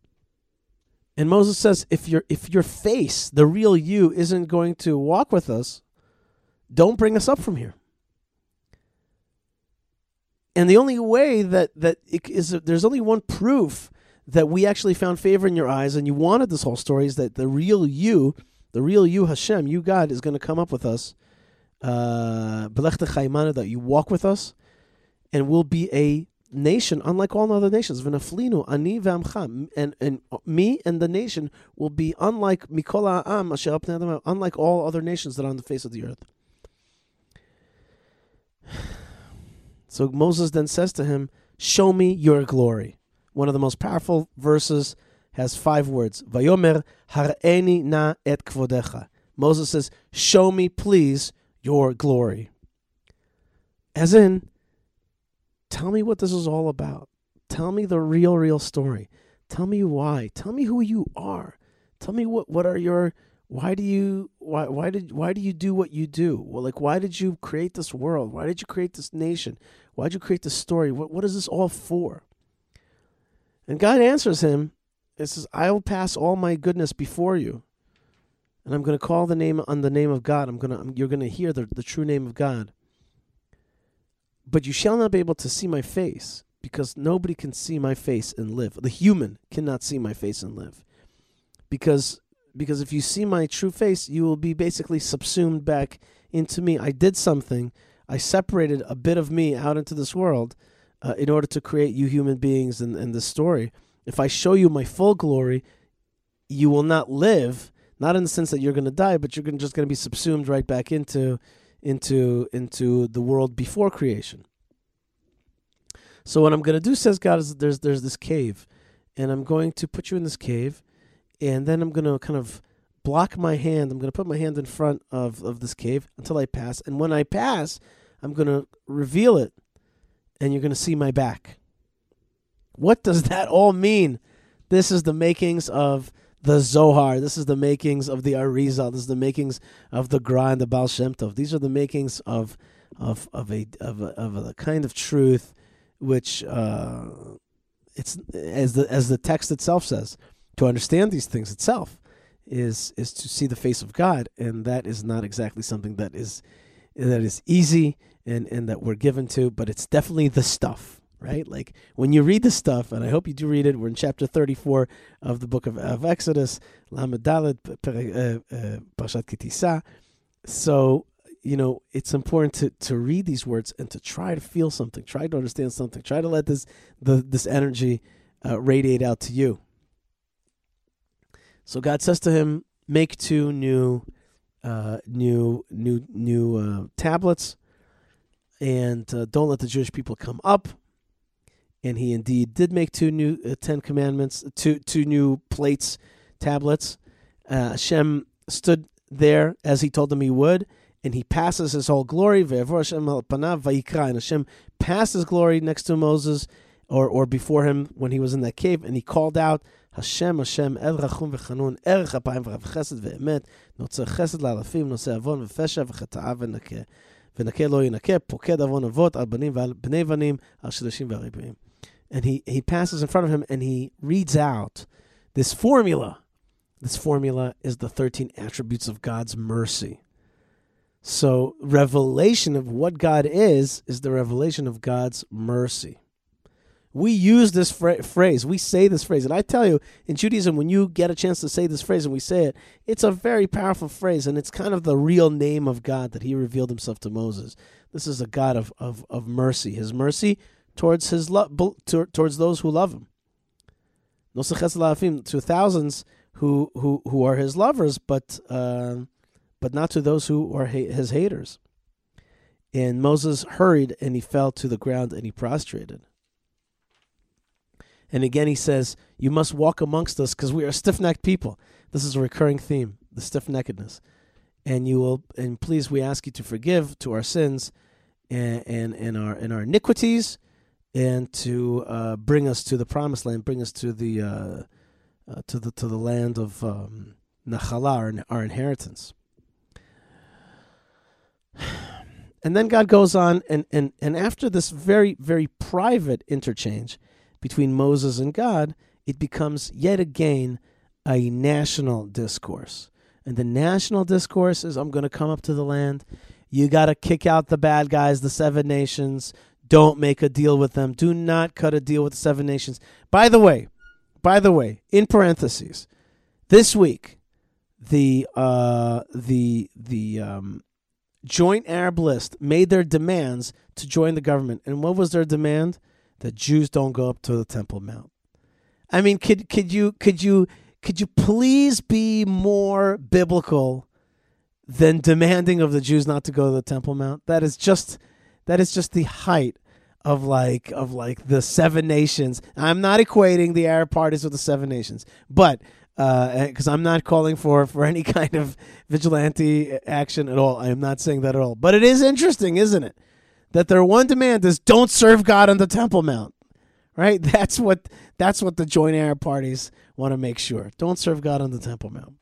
And Moses says, if your, if your face, the real you, isn't going to walk with us, don't bring us up from here. And the only way that that it is, there's only one proof that we actually found favor in your eyes, and you wanted this whole story, is that the real you, the real you, Hashem, you God, is going to come up with us. Uh, that you walk with us, and we'll be a nation unlike all other nations. And and me and the nation will be unlike unlike all other nations that are on the face of the earth. So Moses then says to him, "Show me your glory." One of the most powerful verses has five words. Vayomer hareini na et kvodecha. Moses says, "Show me, please, your glory." As in, tell me what this is all about. Tell me the real, real story. Tell me why. Tell me who you are. Tell me what, what are your, why do you, why, why did, why do you do what you do? Well, like, why did you create this world? Why did you create this nation? Why did you create this story? What, what is this all for? And God answers him. It says, "I will pass all my goodness before you. And I'm going to call the name on the name of God. I'm going to you're going to hear the, the true name of God. But you shall not be able to see my face, because nobody can see my face and live. The human cannot see my face and live, because because if you see my true face, you will be basically subsumed back into me. I did something. I separated a bit of me out into this world uh, in order to create you human beings and and this story. If I show you my full glory, you will not live." Not in the sense that you're going to die, but you're gonna, just going to be subsumed right back into, into, into the world before creation. So what I'm going to do, says God, is there's there's this cave, and I'm going to put you in this cave, and then I'm going to kind of block my hand. I'm going to put my hand in front of, of this cave until I pass, and when I pass, I'm going to reveal it, and you're going to see my back. What does that all mean? This is the makings of the Zohar. This is the makings of the Arizal. This is the makings of the Gra and the Baal Shem Tov. These are the makings of of of a of a, of a kind of truth, which uh, it's as the as the text itself says. To understand these things itself is is to see the face of God, and that is not exactly something that is that is easy and and that we're given to. But it's definitely the stuff. right? Like when you read this stuff, and I hope you do read it, we're in chapter thirty-four of the book of, of Exodus, Lamed Dalet, Parashat Ki Tisah. So, you know, it's important to, to read these words and to try to feel something, try to understand something, try to let this the, this energy uh, radiate out to you. So God says to him, make two new uh, new new new uh, tablets, and uh, don't let the Jewish people come up. And he indeed did make two new uh, Ten Commandments, two two new plates, tablets. Uh, Hashem stood there as he told them he would, and he passes his whole glory. And Hashem passed his glory next to Moses, or or before him when he was in that cave, and he called out, Hashem, Hashem, El Rachum v'Chanun, El Chapayim v'Rav Chesed v'Emet, Notzer Chesed la'Alafim, Noseh Avon v'Fesha v'Chata'a v'Nakeh, v'Nakeh lo Yinakeh, Poked Avon Avot, Al Banim v'Bnei Vanim, Al Shadashim v'Aribim. And he he passes in front of him and he reads out this formula. This formula is the thirteen attributes of God's mercy. So revelation of what God is, is the revelation of God's mercy. We use this fra- phrase, we say this phrase, and I tell you, in Judaism, when you get a chance to say this phrase and we say it, it's a very powerful phrase, and it's kind of the real name of God that he revealed himself to Moses. This is a God of of, of mercy, his mercy towards his lo- towards those who love him. Noseh Chesed la'Alafim, to thousands who who who are his lovers, but uh, but not to those who are ha- his haters. And Moses hurried, and he fell to the ground, and he prostrated. And again he says, you must walk amongst us because we are stiff-necked people. This is a recurring theme, the stiff-neckedness. And you will, and please, we ask you to forgive to our sins and and, and our and our iniquities, and to uh, bring us to the promised land, bring us to the uh, uh, to the to the land of um, Nachalah, our, our inheritance. And then God goes on, and and and after this very very private interchange between Moses and God, it becomes yet again a national discourse. And the national discourse is, I'm going to come up to the land. You got to kick out the bad guys, the seven nations. Don't make a deal with them. Do not cut a deal with the seven nations. By the way, by the way, in parentheses, this week, the uh, the the um, Joint Arab List made their demands to join the government. And what was their demand? That Jews don't go up to the Temple Mount. I mean, could could you could you could you please be more biblical than demanding of the Jews not to go to the Temple Mount? That is just that is just the height of like of like the seven nations. I'm not equating the Arab parties with the seven nations, but because uh, I'm not calling for for any kind of vigilante action at all. I am not saying that at all. But it is interesting, isn't it? That their one demand is don't serve God on the Temple Mount, right? That's what that's what the joint Arab parties want to make sure. Don't serve God on the Temple Mount.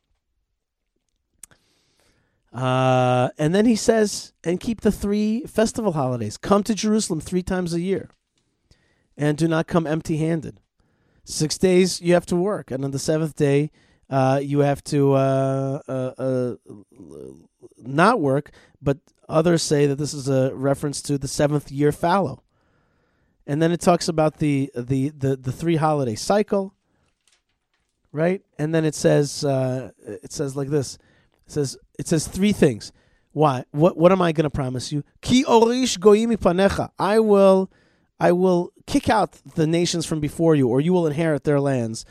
Uh, and then he says, and keep the three festival holidays. Come to Jerusalem three times a year, and do not come empty-handed. Six days you have to work, and on the seventh day uh, you have to uh, uh, uh, not work, but others say that this is a reference to the seventh year fallow. And then it talks about the the, the, the three holiday cycle, right? And then it says uh, it says like this. It says it says three things. Why? What what am I going to promise you? Ki orish goyim mipanecha. I will I will kick out the nations from before you, or you will inherit their lands.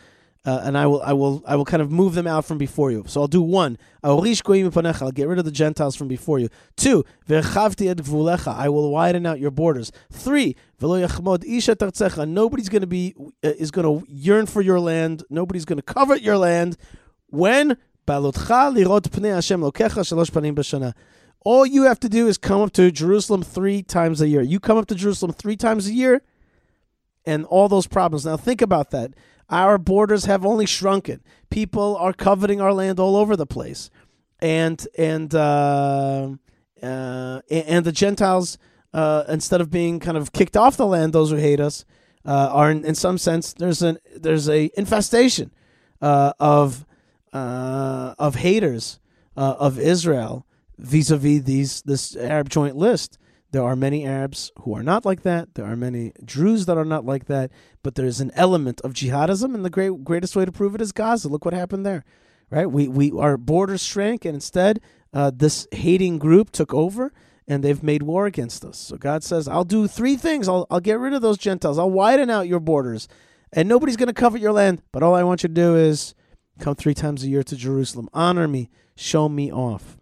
Uh, and I will, I will, I will kind of move them out from before you. So I'll do one. I'll get rid of the Gentiles from before you. Two. I will widen out your borders. Three. Nobody's going to be uh, is going to yearn for your land. Nobody's going to covet your land. When all you have to do is come up to Jerusalem three times a year. You come up to Jerusalem three times a year, and all those problems. Now think about that. Our borders have only shrunken. People are coveting our land all over the place, and and uh, uh, and the Gentiles, uh, instead of being kind of kicked off the land, those who hate us uh, are, in, in some sense, there's an there's a infestation uh, of uh, of haters uh, of Israel vis-a-vis these this Arab joint list. There are many Arabs who are not like that. There are many Druze that are not like that. But there is an element of jihadism, and the great, greatest way to prove it is Gaza. Look what happened there, right? We, we our borders shrank, and instead uh, this hating group took over, and they've made war against us. So God says, I'll do three things. I'll, I'll get rid of those Gentiles. I'll widen out your borders, and nobody's going to covet your land. But all I want you to do is come three times a year to Jerusalem. Honor me. Show me off.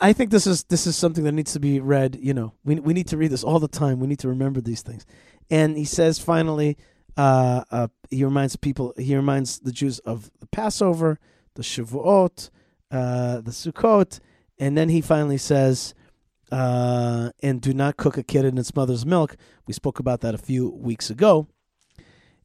I think this is this is something that needs to be read. You know, we we need to read this all the time. We need to remember these things. And he says, finally, uh, uh, he reminds people. He reminds the Jews of the Passover, the Shavuot, uh, the Sukkot, and then he finally says, uh, and do not cook a kid in its mother's milk. We spoke about that a few weeks ago.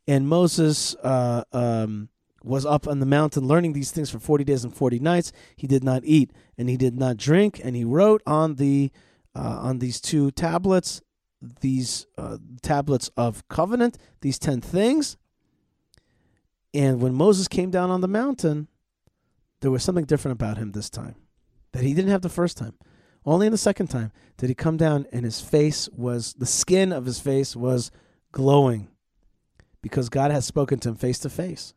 And Moses uh, um, was up on the mountain learning these things for forty days and forty nights. He did not eat and he did not drink, and he wrote on the uh, on these two tablets, these uh, tablets of covenant, these ten things. And when Moses came down on the mountain, there was something different about him this time that he didn't have the first time. Only in the second time did he come down, and his face was, the skin of his face was glowing, because God has spoken to him face to face.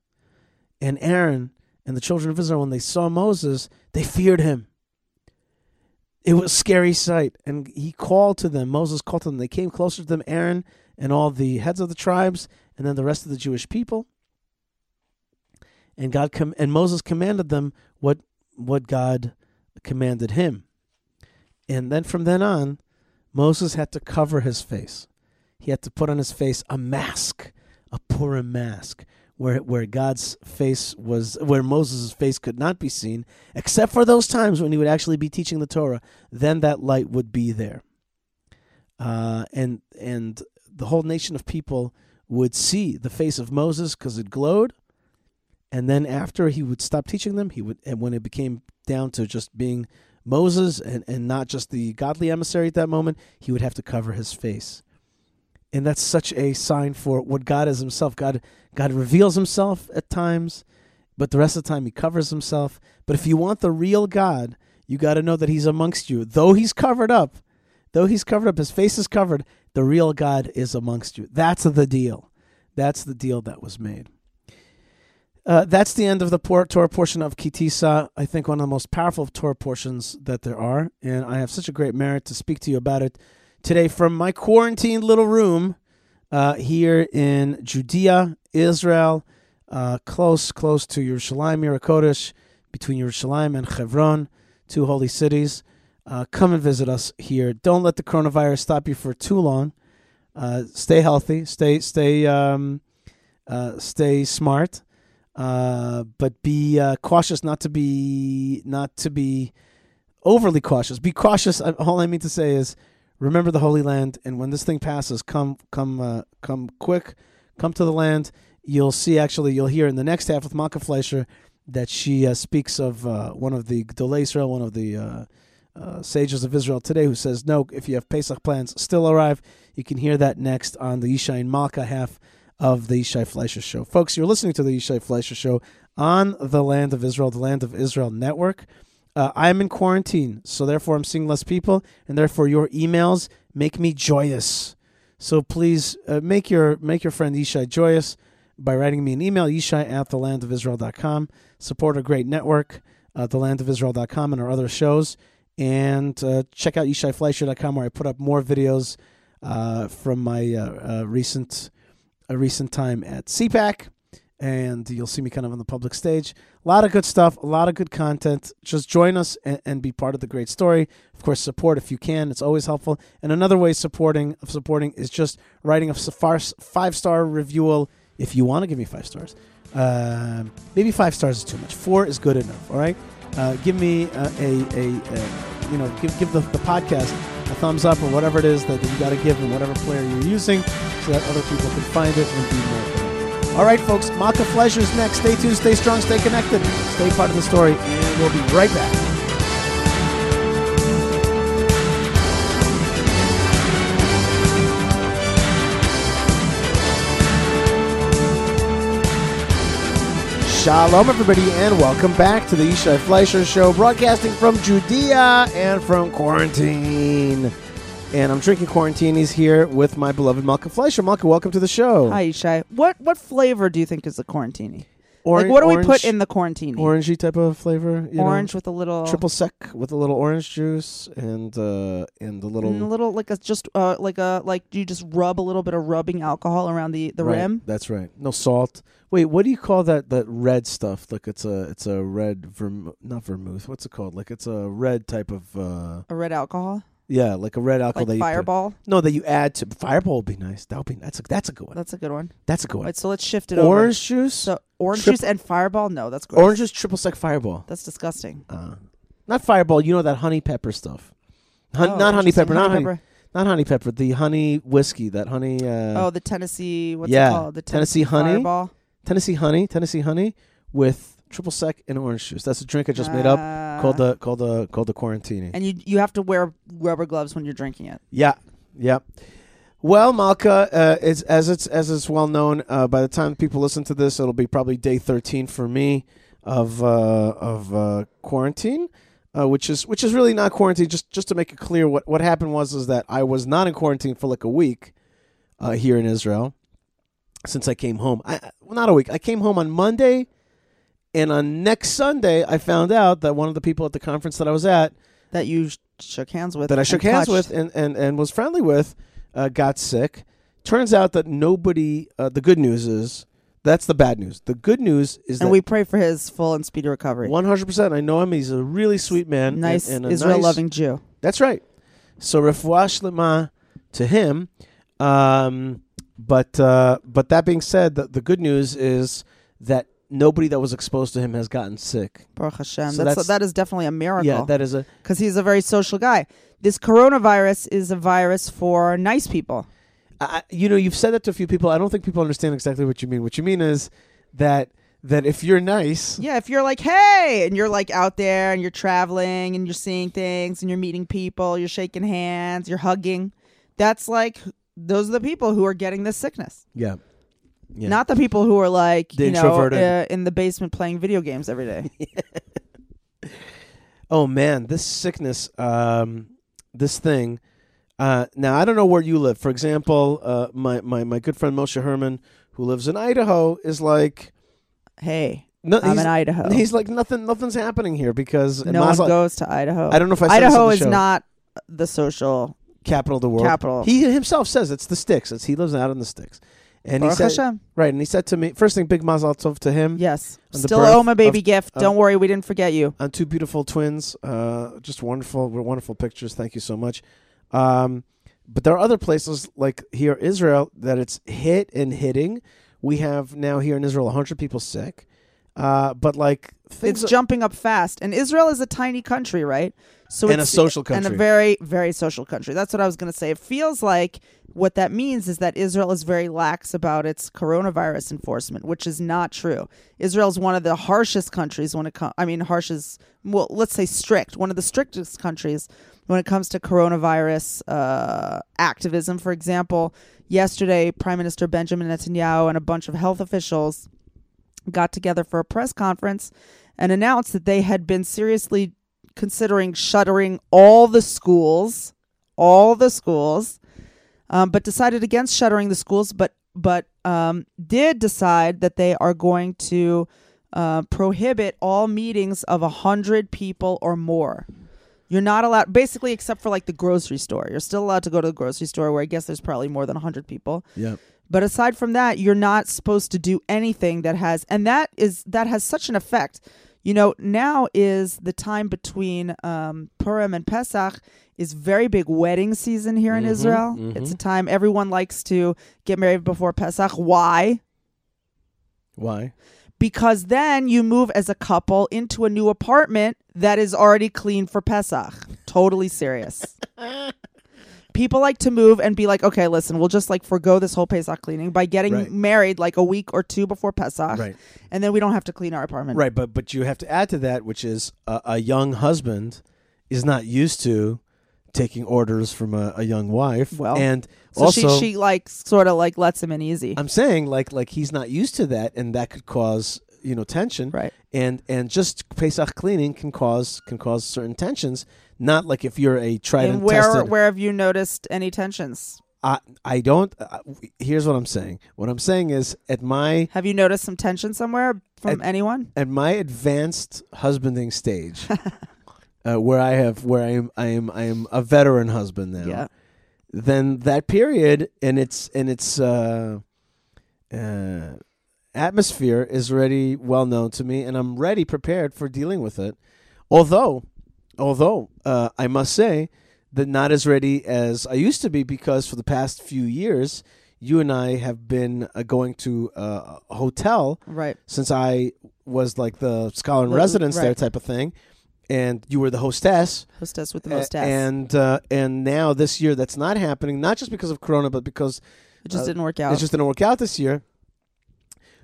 And Aaron and the children of Israel, when they saw Moses, they feared him. It was a scary sight. And he called to them. Moses called to them. They came closer to them, Aaron and all the heads of the tribes, and then the rest of the Jewish people. And God com- and Moses commanded them what what God commanded him. And then from then on, Moses had to cover his face. He had to put on his face a mask, a Purim mask, where where God's face was, where Moses' face could not be seen, except for those times when he would actually be teaching the Torah. Then that light would be there. Uh, and, and the whole nation of people would see the face of Moses because it glowed. And then after he would stop teaching them, he would, and when it became down to just being Moses and, and not just the godly emissary at that moment, he would have to cover his face. And that's such a sign for what God is himself. God God reveals himself at times, but the rest of the time he covers himself. But if you want the real God, you got to know that he's amongst you. Though he's covered up, though he's covered up, his face is covered, the real God is amongst you. That's the deal. That's the deal that was made. Uh, that's the end of the Torah portion of Ki Tisah. I think one of the most powerful Torah portions that there are. And I have such a great merit to speak to you about it today from my quarantined little room uh, here in Judea, Israel, uh, close, close to Yerushalayim, Yer HaKodesh, between Yerushalayim and Hebron, two holy cities. Uh, come and visit us here. Don't let the coronavirus stop you for too long. Uh, stay healthy. Stay, stay, um, uh, stay smart. Uh, but be uh, cautious, not to be, not to be overly cautious. Be cautious. All I mean to say is, remember the Holy Land, and when this thing passes, come come, uh, come quick, come to the land. You'll see, actually, you'll hear in the next half with Malka Fleischer that she uh, speaks of uh, one of the Gdolei Israel, one of the uh, uh, sages of Israel today, who says, no, if you have Pesach plans, still arrive. You can hear that next on the Yishai and Malka half of the Yishai Fleischer Show. Folks, you're listening to the Yishai Fleischer Show on the Land of Israel, the Land of Israel Network. Uh, I'm in quarantine, so therefore I'm seeing less people, and therefore your emails make me joyous. So please uh, make your make your friend Yishai joyous by writing me an email, Yishai at the land of israel dot com. Support our great network, uh, the land of israel dot com, and our other shows. And uh, check out yishai fleischer dot com, where I put up more videos uh, from my uh, uh, recent uh, recent time at CPAC. And you'll see me kind of on the public stage. A lot of good stuff, a lot of good content. Just join us and, and be part of the great story. Of course, support if you can. It's always helpful. And another way supporting of supporting is just writing a five-star review if you want to give me five stars. Uh, maybe five stars is too much. Four is good enough, all right? Uh, give me a, a, a, a, you know, give, give the, the podcast a thumbs up or whatever it is that you got to give in whatever player you're using so that other people can find it and be more. All right, folks, Malka Fleischer's next. Stay tuned, stay strong, stay connected, stay part of the story, and we'll be right back. Shalom, everybody, and welcome back to the Yishai Fleischer Show, broadcasting from Judea and from quarantine. And I'm drinking quarantinis here with my beloved Malka Fleischer. Malka, welcome to the show. Hi, Yishai. What what flavor do you think is the quarantini? Oran- like, what do orange, we put in the quarantini? Orangey type of flavor. You orange know, with a little triple sec with a little orange juice and uh, and a little and a little like a just uh, like a like you just rub a little bit of rubbing alcohol around the, the right, rim. That's right. No salt. Wait, what do you call that, that red stuff? Like it's a it's a red verm not vermouth. What's it called? Like it's a red type of uh, a red alcohol. Yeah, like a red alcohol. Like that Fireball? You put, no, that you add to. Fireball would be nice. That would be that's a that's a good one. That's a good one. That's a good one. All right, so let's shift it orange over. Orange juice? So orange Trip- juice and Fireball? No, that's gross. Orange juice, triple sec Fireball. That's disgusting. Uh, not Fireball, you know that honey pepper stuff. Hun- oh, not honey pepper, honey not honey pepper. Not honey pepper, the honey whiskey, that honey uh, oh, the Tennessee what's yeah, it called? The Tennessee, Tennessee honey. Fireball. Tennessee honey, Tennessee honey with triple sec and orange juice. That's a drink I just uh, made up called the called the called the quarantini. And you you have to wear rubber gloves when you're drinking it. Yeah, yeah. Well, Malka, uh, it's as it's as it's well known. Uh, by the time people listen to this, it'll be probably day thirteen for me of uh, of uh, quarantine, uh, which is which is really not quarantine. Just just to make it clear, what what happened was is that I was not in quarantine for like a week uh, here in Israel since I came home. I, well, not a week. I came home on Monday. And on next Sunday, I found out that one of the people at the conference that I was at... That you sh- shook hands with. That I shook hands touched. with and, and, and was friendly with, uh, got sick. Turns out that nobody... Uh, the good news is... That's the bad news. The good news is and that... And we pray for his full and speedy recovery. one hundred percent. I know him. He's a really sweet man. Nice and, and Israel-loving nice, Jew. That's right. So, refuah shlema to him. Um, but, uh, but that being said, the, the good news is that... Nobody that was exposed to him has gotten sick. Baruch Hashem. So that's, that's, that is definitely a miracle. Yeah, that is a... Because he's a very social guy. This coronavirus is a virus for nice people. I, you know, you've said that to a few people. I don't think people understand exactly what you mean. What you mean is that that if you're nice... Yeah, if you're like, hey, and you're like out there and you're traveling and you're seeing things and you're meeting people, you're shaking hands, you're hugging. That's like, those are the people who are getting this sickness. Yeah. Yeah. Not the people who are like, the you know, uh, in the basement playing video games every day. Oh, man, this sickness, um, this thing. Uh, now, I don't know where you live. For example, uh, my, my, my good friend Moshe Herman, who lives in Idaho, is like, hey, no, I'm in Idaho. He's like, nothing. nothing's happening here because... No one goes to Idaho. I don't know if I said Idaho is not the social... Capital of the world. Capital. He himself says it's the sticks. It's, he lives out in the sticks. And Baruch he said, Hashem. Right, and he said to me, first thing, big mazal tov to him. Yes, still owe my baby of, gift. Don't of, worry, we didn't forget you. On two beautiful twins, uh, just wonderful, wonderful pictures. Thank you so much. Um, but there are other places like here, Israel, that it's hit and hitting. We have now here in Israel, one hundred people sick. Uh, but like things it's are, jumping up fast, and Israel is a tiny country, right? So and it's, a social country, and a very, very social country. That's what I was going to say. It feels like what that means is that Israel is very lax about its coronavirus enforcement, which is not true. Israel is one of the harshest countries when it comes. I mean, harshest. Well, let's say strict. One of the strictest countries when it comes to coronavirus uh, activism. For example, yesterday, Prime Minister Benjamin Netanyahu and a bunch of health officials got together for a press conference and announced that they had been seriously considering shuttering all the schools, all the schools, um, but decided against shuttering the schools, but but um, did decide that they are going to uh, prohibit all meetings of one hundred people or more. You're not allowed, basically, except for like the grocery store. You're still allowed to go to the grocery store where I guess there's probably more than one hundred people. Yeah. But aside from that, you're not supposed to do anything that has, and that is that has such an effect. You know, now is the time between um, Purim and Pesach is very big wedding season here in mm-hmm, Israel. Mm-hmm. It's a time everyone likes to get married before Pesach. Why? Why? Because then you move as a couple into a new apartment that is already clean for Pesach. Totally serious. People like to move and be like, okay, listen, we'll just like forego this whole Pesach cleaning by getting right. married like a week or two before Pesach. Right. And then we don't have to clean our apartment. Right. But but you have to add to that, which is uh, a young husband is not used to taking orders from a, a young wife. Well, and so also, she, she like sort of like lets him in easy. I'm saying like like he's not used to that. And that could cause you know, tension, right? And and just Pesach cleaning can cause can cause certain tensions. Not like if you're a tried and, and where, tested. Where have you noticed any tensions? I I don't. Uh, here's what I'm saying. What I'm saying is at my. Have you noticed some tension somewhere from at, anyone? At my advanced husbanding stage, uh, where I have where I am I am I am a veteran husband now. Yeah. Then that period and its and its uh, uh, atmosphere is already well known to me, and I'm ready, prepared for dealing with it. Although, although uh, I must say that not as ready as I used to be, because for the past few years, you and I have been uh, going to uh, a hotel, right? Since I was like the scholar in residence, right. There type of thing. And you were the hostess. Hostess with the most ass. And uh, and now this year that's not happening, not just because of Corona, but because it just uh, didn't work out. It just didn't work out this year,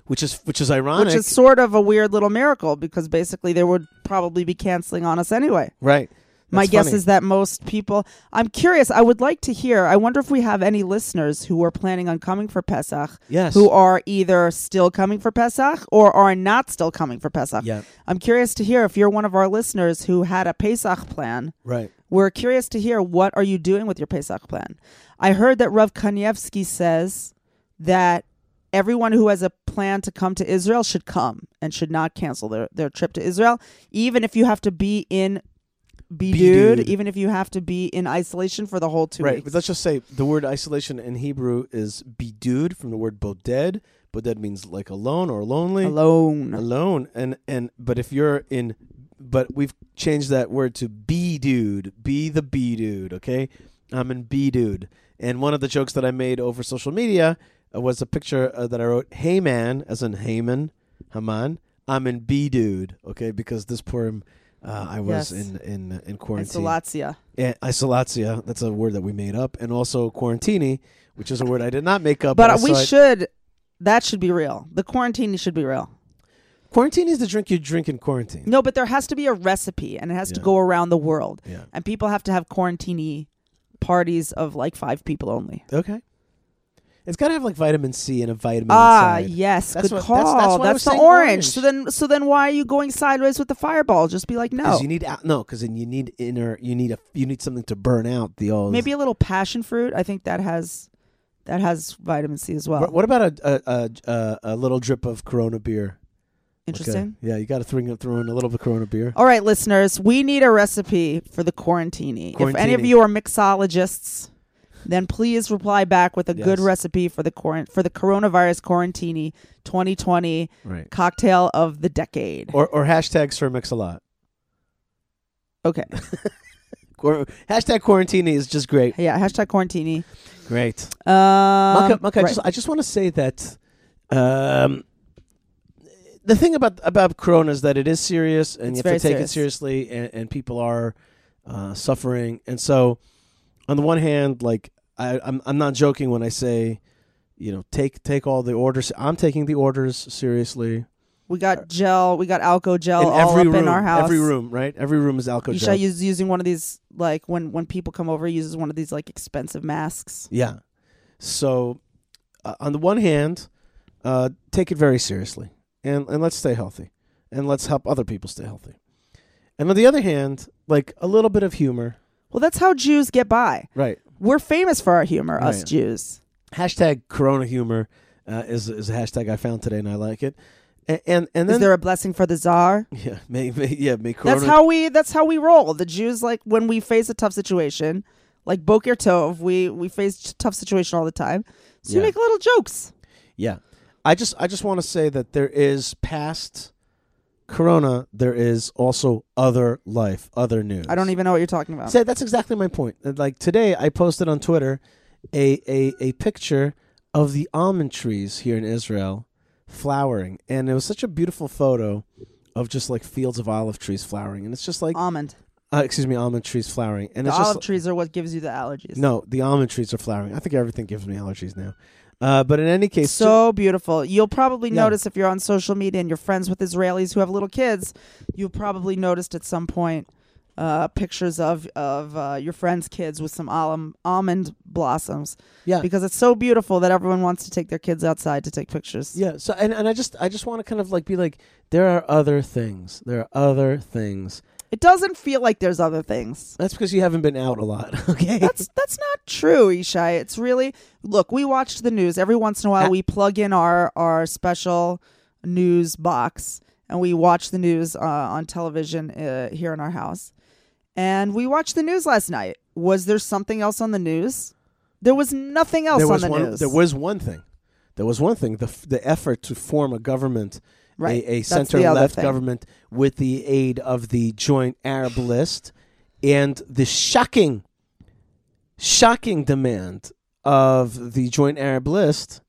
which is which is ironic. Which is sort of a weird little miracle, because basically they would probably be canceling on us anyway. Right. That's My funny. guess is that most people. I'm curious. I would like to hear. I wonder if we have any listeners who are planning on coming for Pesach. Yes. Who are either still coming for Pesach or are not still coming for Pesach. Yeah. I'm curious to hear if you're one of our listeners who had a Pesach plan. Right. We're curious to hear, what are you doing with your Pesach plan? I heard that Rav Kanievsky says that everyone who has a plan to come to Israel should come and should not cancel their, their trip to Israel, even if you have to be in. Be, be dude, dude, even if you have to be in isolation for the whole two right. weeks. Right, but let's just say the word isolation in Hebrew is be dude, from the word boded. Boded means like alone or lonely. Alone. Alone. And and but if you're in, but we've changed that word to be dude, be the be dude, okay? I'm in be dude. And one of the jokes that I made over social media uh, was a picture uh, that I wrote, hey man, as in Haman, Haman, I'm in be dude, okay? Because this poem... Uh, I was yes. in, in, in quarantine. Isolatia. Yeah, isolatia. That's a word that we made up. And also quarantini, which is a word I did not make up. But, but we should, it. that should be real. The quarantini should be real. Quarantini is the drink you drink in quarantine. No, but there has to be a recipe, and it has yeah. to go around the world. Yeah. And people have to have quarantini parties of like five people only. Okay. It's got to have like vitamin C and a vitamin Ah, inside. yes. That's good what, call. That's, that's, that's the orange. orange. So then so then why are you going sideways with the fireball? Just be like, no. Because you need out, no, because then you need inner you need a you need something to burn out the old. Maybe a little passion fruit. I think that has that has vitamin C as well. What, what about a a, a a little drip of Corona beer? Interesting. Okay. Yeah, you got to throw in, throw in a little bit of Corona beer. All right, listeners, we need a recipe for the quarantini. quarantini. If any of you are mixologists, then please reply back with a yes. good recipe for the cor- for the coronavirus quarantini twenty twenty right. cocktail of the decade. Or, or hashtags for Mix-a-Lot. Okay. Quar- hashtag quarantini is just great. Yeah, hashtag quarantini. Great. Um, Malka, Malka, right. I just, I just want to say that um, the thing about, about Corona is that it is serious, and it's you have to take serious. it seriously, and, and people are uh, suffering. And so... On the one hand, like I, I'm, I'm not joking when I say, you know, take take all the orders. I'm taking the orders seriously. We got gel, we got Alco gel all up room, in our house. Every room, right? Every room is Alco Isha gel. Isha is using one of these, like when when people come over, he uses one of these like expensive masks. Yeah. So, uh, on the one hand, uh, take it very seriously, and and let's stay healthy, and let's help other people stay healthy. And on the other hand, like a little bit of humor. Well, that's how Jews get by. Right. We're famous for our humor, right. us Jews. Hashtag Corona humor uh, is is a hashtag I found today, and I like it. And and, and then is there a blessing for the czar? Yeah, may, may, yeah. May Corona. That's how we. That's how we roll. The Jews, like when we face a tough situation, like Boker Tov, we we face tough situation all the time. So yeah. we make little jokes. Yeah, I just I just want to say that there is past. Corona, there is also other life, other news. I don't even know what you're talking about. So that's exactly my point. Like today, I posted on Twitter a, a a picture of the almond trees here in Israel flowering, and it was such a beautiful photo of just like fields of olive trees flowering, and it's just like almond. Uh, excuse me, almond trees flowering, and the it's olive just, trees are what gives you the allergies. No, the almond trees are flowering. I think everything gives me allergies now. Uh, but in any case... So beautiful. You'll probably yeah. notice if you're on social media and you're friends with Israelis who have little kids, you've probably noticed at some point uh, pictures of of uh, your friends' kids with some alum, almond blossoms. Yeah, because it's so beautiful that everyone wants to take their kids outside to take pictures. Yeah. So and, and I just I just want to kind of like be like, there are other things. There are other things. It doesn't feel like there's other things. That's because you haven't been out a lot, okay? That's that's not true, Yishai. It's really... Look, we watch the news. Every once in a while, I- we plug in our, our special news box, and we watch the news uh, on television uh, here in our house. And we watched the news last night. Was there something else on the news? There was nothing else was on the one, news. There was one thing. There was one thing. The f- the effort to form a government... Right. A, a center-left government with the aid of the Joint Arab List and the shocking, shocking demand of the Joint Arab List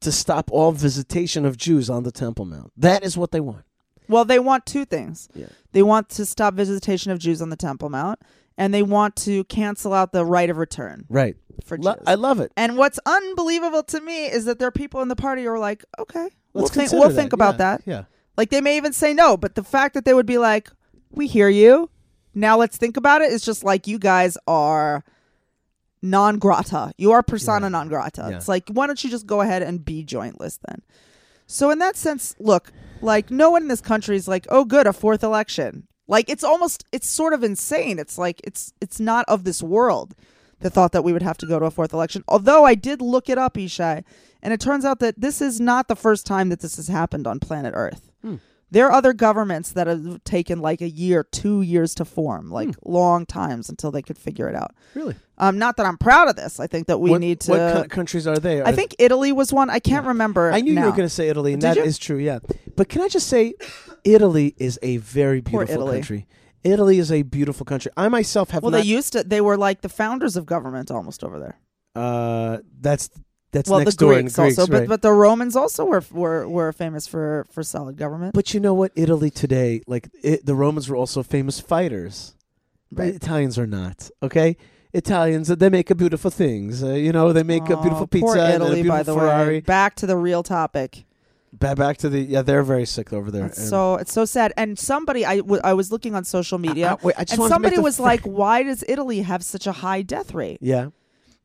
to stop all visitation of Jews on the Temple Mount. That is what they want. Well, they want two things. Yeah. They want to stop visitation of Jews on the Temple Mount, and they want to cancel out the right of return. Right. For Lo- Jews. I love it. And what's unbelievable to me is that there are people in the party who are like, okay, Let's we'll think, we'll that. think about yeah. that. Yeah, like they may even say no, but the fact that they would be like, "We hear you. Now let's think about it." It's just like you guys are non grata. You are persona yeah. non grata. Yeah. It's like, why don't you just go ahead and be jointless then? So in that sense, look, like no one in this country is like, "Oh, good, a fourth election." Like it's almost, it's sort of insane. It's like it's it's not of this world. The thought that we would have to go to a fourth election. Although I did look it up, Yishai, and it turns out that this is not the first time that this has happened on planet Earth. Hmm. There are other governments that have taken like a year, two years to form, like hmm. long times until they could figure it out. Really? Um, not that I'm proud of this. I think that we what, need to... What co- countries are they? Are I think Italy was one. I can't yeah. remember I knew now. You were going to say Italy, and Did that you? is true, yeah. But can I just say, Italy is a very beautiful country. Italy is a beautiful country. I myself have. Well, not they used to. They were like the founders of government almost over there. Uh, that's that's well, next the door Greeks in the Greeks, also, right. but but the Romans also were were were famous for, for solid government. But you know what, Italy today, like it, the Romans were also famous fighters. Right. The Italians are not. Okay, Italians they make a beautiful things. Uh, you know, they make oh, a beautiful pizza poor Italy, and a beautiful by the Ferrari. Way. Back to the real topic. Back to the yeah, they're very sick over there. It's so it's so sad. And somebody, I, w- I was looking on social media, I, I, wait, I just and somebody was fr- like, "Why does Italy have such a high death rate?" Yeah,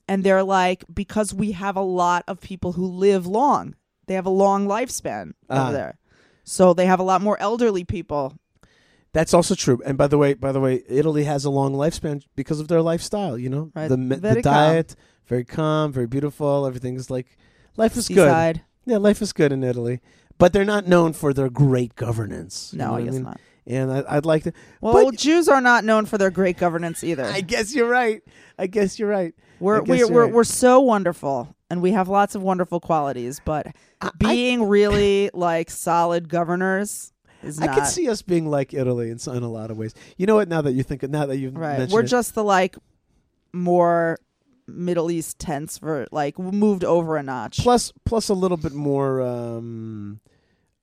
and they're like, "Because we have a lot of people who live long. They have a long lifespan uh, over there, so they have a lot more elderly people." That's also true. And by the way, by the way, Italy has a long lifespan because of their lifestyle. You know, right. the the diet, calm. very calm, very beautiful. Everything's like life is Seaside. good. Yeah, life is good in Italy, but they're not known for their great governance. No, I guess I mean? not. And I, I'd like to. Well, well, Jews are not known for their great governance either. I guess you're right. I guess you're right. We're we're you're we're, right. we're so wonderful, and we have lots of wonderful qualities, but I, being I, really like solid governors is I not. I could see us being like Italy in, in a lot of ways. You know what? Now that you think, now that you've right, mentioned we're it. just the like more. Middle East tense for like moved over a notch. Plus, plus a little bit more, um,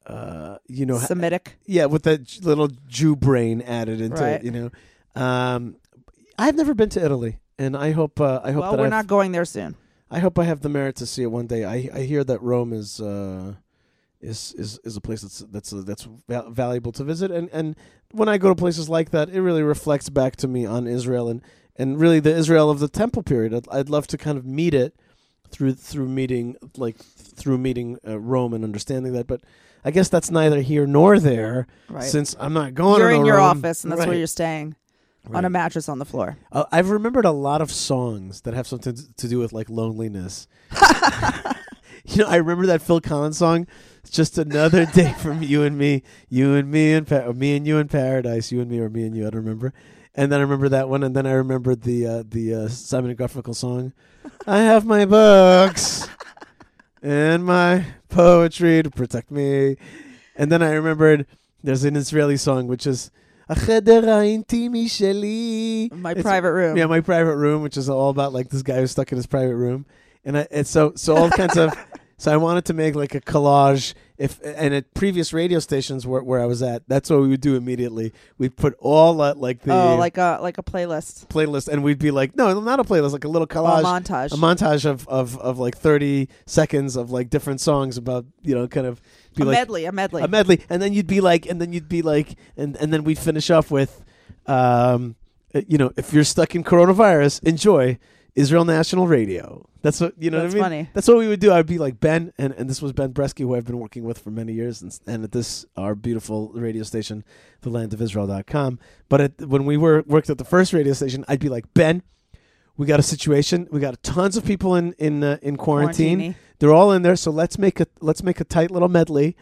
uh, you know, Semitic. Yeah, with that little Jew brain added into right. it. You know, um, I've never been to Italy, and I hope uh, I hope well, that we're I've, not going there soon. I hope I have the merit to see it one day. I, I hear that Rome is uh, is is is a place that's that's uh, that's val- valuable to visit, and and when I go to places like that, it really reflects back to me on Israel and. And really, the Israel of the Temple period. I'd, I'd love to kind of meet it through through meeting like through meeting uh, Rome and understanding that. But I guess that's neither here nor there, right. since I'm not going. You're to in no your Rome. office, and that's right. where you're staying right. on a mattress on the floor. Uh, I've remembered a lot of songs that have something to do with like loneliness. You know, I remember that Phil Collins song. It's just another day from you and me, you and me and pa- me and you in paradise, you and me or me and you. I don't remember. And then I remember that one, and then I remembered the uh, the uh, Simon and Garfunkel song. I have my books and my poetry to protect me. And then I remembered there's an Israeli song, which is "Acheder Intimi Sheli," my it's, private room. Yeah, my private room, which is all about like this guy who's stuck in his private room. And I, and so so all kinds of. So I wanted to make like a collage. If and at previous radio stations where where I was at, that's what we would do immediately. We'd put all uh, like the oh, like a like a playlist, playlist, and we'd be like, no, not a playlist, like a little collage, oh, a montage, a montage of, of, of like thirty seconds of like different songs about you know kind of be a like, medley, a medley, a medley, and then you'd be like, and then you'd be like, and, and then we'd finish off with um, you know, if you're stuck in coronavirus, enjoy Israel National Radio. That's what, you know That's what I mean? Funny. That's what we would do. I'd be like, Ben, and, and this was Ben Bresky, who I've been working with for many years, and, and at this, our beautiful radio station, the land of israel dot com. But at, when we were worked at the first radio station, I'd be like, Ben, we got a situation. We got tons of people in in uh, in quarantine. Quarantini. They're all in there, so let's make a let's make a tight little medley,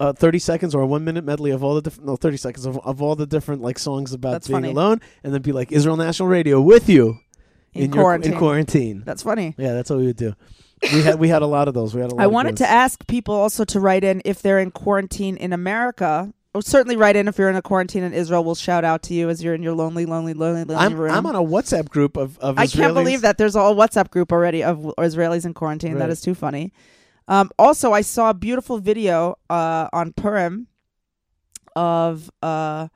uh, thirty seconds or a one minute medley of all the different no thirty seconds of, of all the different like songs about That's being funny. alone, and then be like Israel National Radio with you in, in quarantine. Your, in quarantine. That's funny. Yeah, that's what we would do. We had we had a lot of those. We had a lot. I of wanted those. to ask people also to write in if they're in quarantine in America. Oh, certainly write in if you're in a quarantine in Israel. We'll shout out to you as you're in your lonely, lonely, lonely, lonely I'm, room. I'm on a WhatsApp group of, of Israelis. I can't believe that. There's a whole WhatsApp group already of Israelis in quarantine. Right. That is too funny. Um, also, I saw a beautiful video uh, on Purim of uh,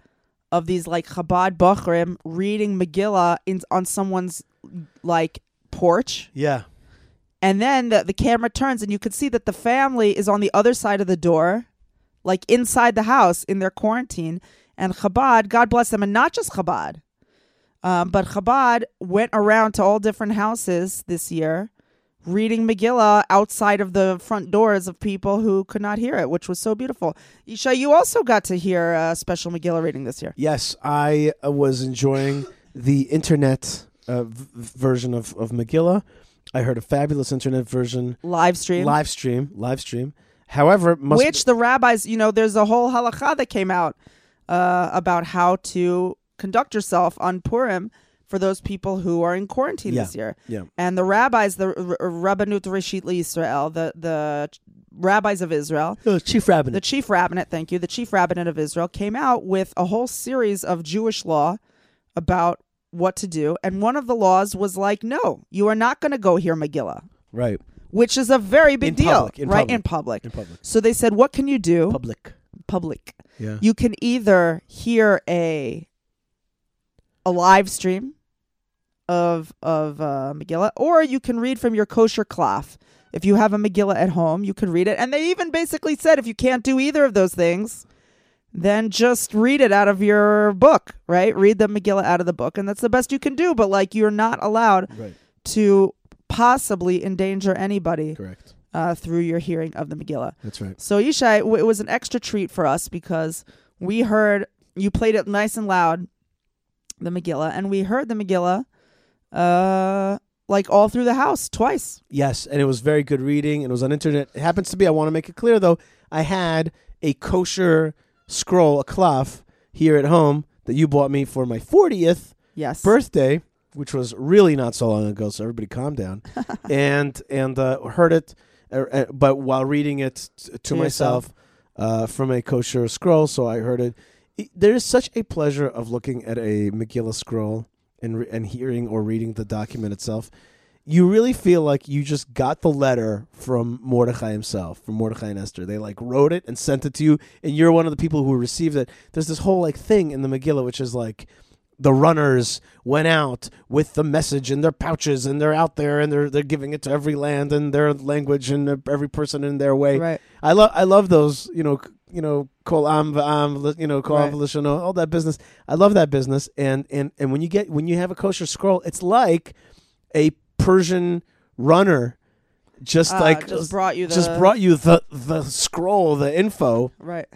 of these like Chabad Bochrim reading Megillah in, on someone's like porch. Yeah. And then the, the camera turns and you could see that the family is on the other side of the door. Like inside the house in their quarantine, and Chabad, God bless them, and not just Chabad, um, but Chabad went around to all different houses this year, reading Megillah outside of the front doors of people who could not hear it, which was so beautiful. Yisha, you also got to hear a special Megillah reading this year. Yes, I was enjoying the internet uh, v- version of, of Megillah. I heard a fabulous internet version. Live stream. Live stream. Live stream. However, must which the rabbis, you know, there's a whole halakha that came out uh, about how to conduct yourself on Purim for those people who are in quarantine yeah, this year. Yeah. And the rabbis, the R- Rabbanut Reshit L'Yisrael, the, the rabbis of Israel. The chief rabbinate. The chief rabbinate, thank you. The chief rabbinate of Israel came out with a whole series of Jewish law about what to do. And one of the laws was like, no, you are not going to go hear Megillah. Right. Which is a very big in deal, public, in right? Public. In public. In public. So they said, what can you do? Public. Public. Yeah. You can either hear a a live stream of of uh, Megillah, or you can read from your kosher klaf. If you have a Megillah at home, you can read it. And they even basically said, if you can't do either of those things, then just read it out of your book, right? Read the Megillah out of the book, and that's the best you can do. But like, you're not allowed right. to possibly endanger anybody. Correct. Uh, through your hearing of the Megillah. That's right. So Yishai, w- it was an extra treat for us because we heard, you played it nice and loud, the Megillah, and we heard the Megillah uh, like all through the house twice. Yes, and it was very good reading, and it was on internet. It happens to be, I want to make it clear though, I had a kosher scroll, a klaf, here at home that you bought me for my fortieth yes. birthday. Which was really not so long ago, so everybody calm down, and and uh, heard it, uh, uh, but while reading it t- to, to myself uh, from a kosher scroll, so I heard it. it. There is such a pleasure of looking at a Megillah scroll and re- and hearing or reading the document itself. You really feel like you just got the letter from Mordechai himself, from Mordechai and Esther. They like wrote it and sent it to you, and you're one of the people who received it. There's this whole like thing in the Megillah, which is like, the runners went out with the message in their pouches, and they're out there, and they're they're giving it to every land and their language and every person in their way. Right. I love I love those, you know, you know, kol am v'am, you know, kol am v'lishon, all that business. I love that business, and and and when you get when you have a kosher scroll, it's like a Persian runner just uh, like just brought you the just brought you the the scroll, the info, right,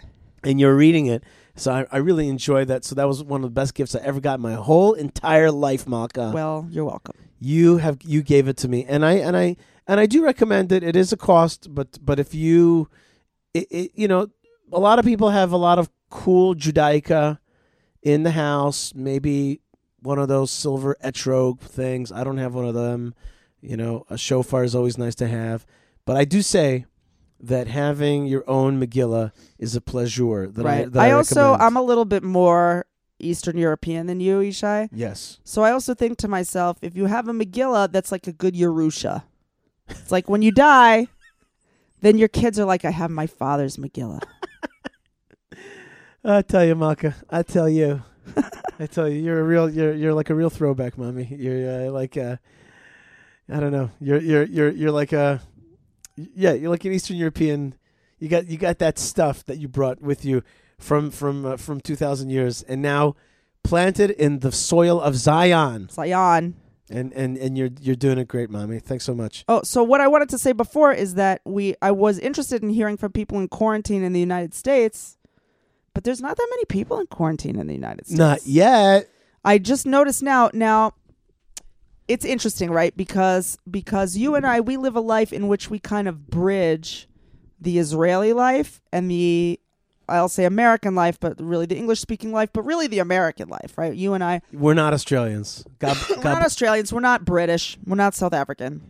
and you're reading it. So I, I really enjoyed that. So that was one of the best gifts I ever got in my whole entire life, Malka. Well, you're welcome. You have you gave it to me, and I and I and I do recommend it. It is a cost, but but if you, it, it, you know, a lot of people have a lot of cool Judaica in the house. Maybe one of those silver etrog things. I don't have one of them. You know, a shofar is always nice to have, but I do say that having your own Megillah is a pleasure. That right. I, that I, I also, I'm a little bit more Eastern European than you, Yishai. Yes. So I also think to myself, if you have a Megillah, that's like a good Yerusha. It's like when you die, then your kids are like, I have my father's Megillah. I tell you, Malka, I tell you, I tell you, you're a real, you're you're like a real throwback, mommy. You're uh, like, a, I don't know, you're you're you're you're like a. Yeah, you're like an Eastern European. You got you got that stuff that you brought with you from from uh, from two thousand years, and now planted in the soil of Zion. Zion. And and and you're you're doing it great, Mommy. Thanks so much. Oh, so what I wanted to say before is that we I was interested in hearing from people in quarantine in the United States, but there's not that many people in quarantine in the United States. Not yet. I just noticed now. Now, it's interesting, right? Because because you and I, we live a life in which we kind of bridge the Israeli life and the, I'll say American life, but really the English-speaking life, but really the American life, right? You and I. We're not Australians. God, God. We're not Australians. We're not British. We're not South African.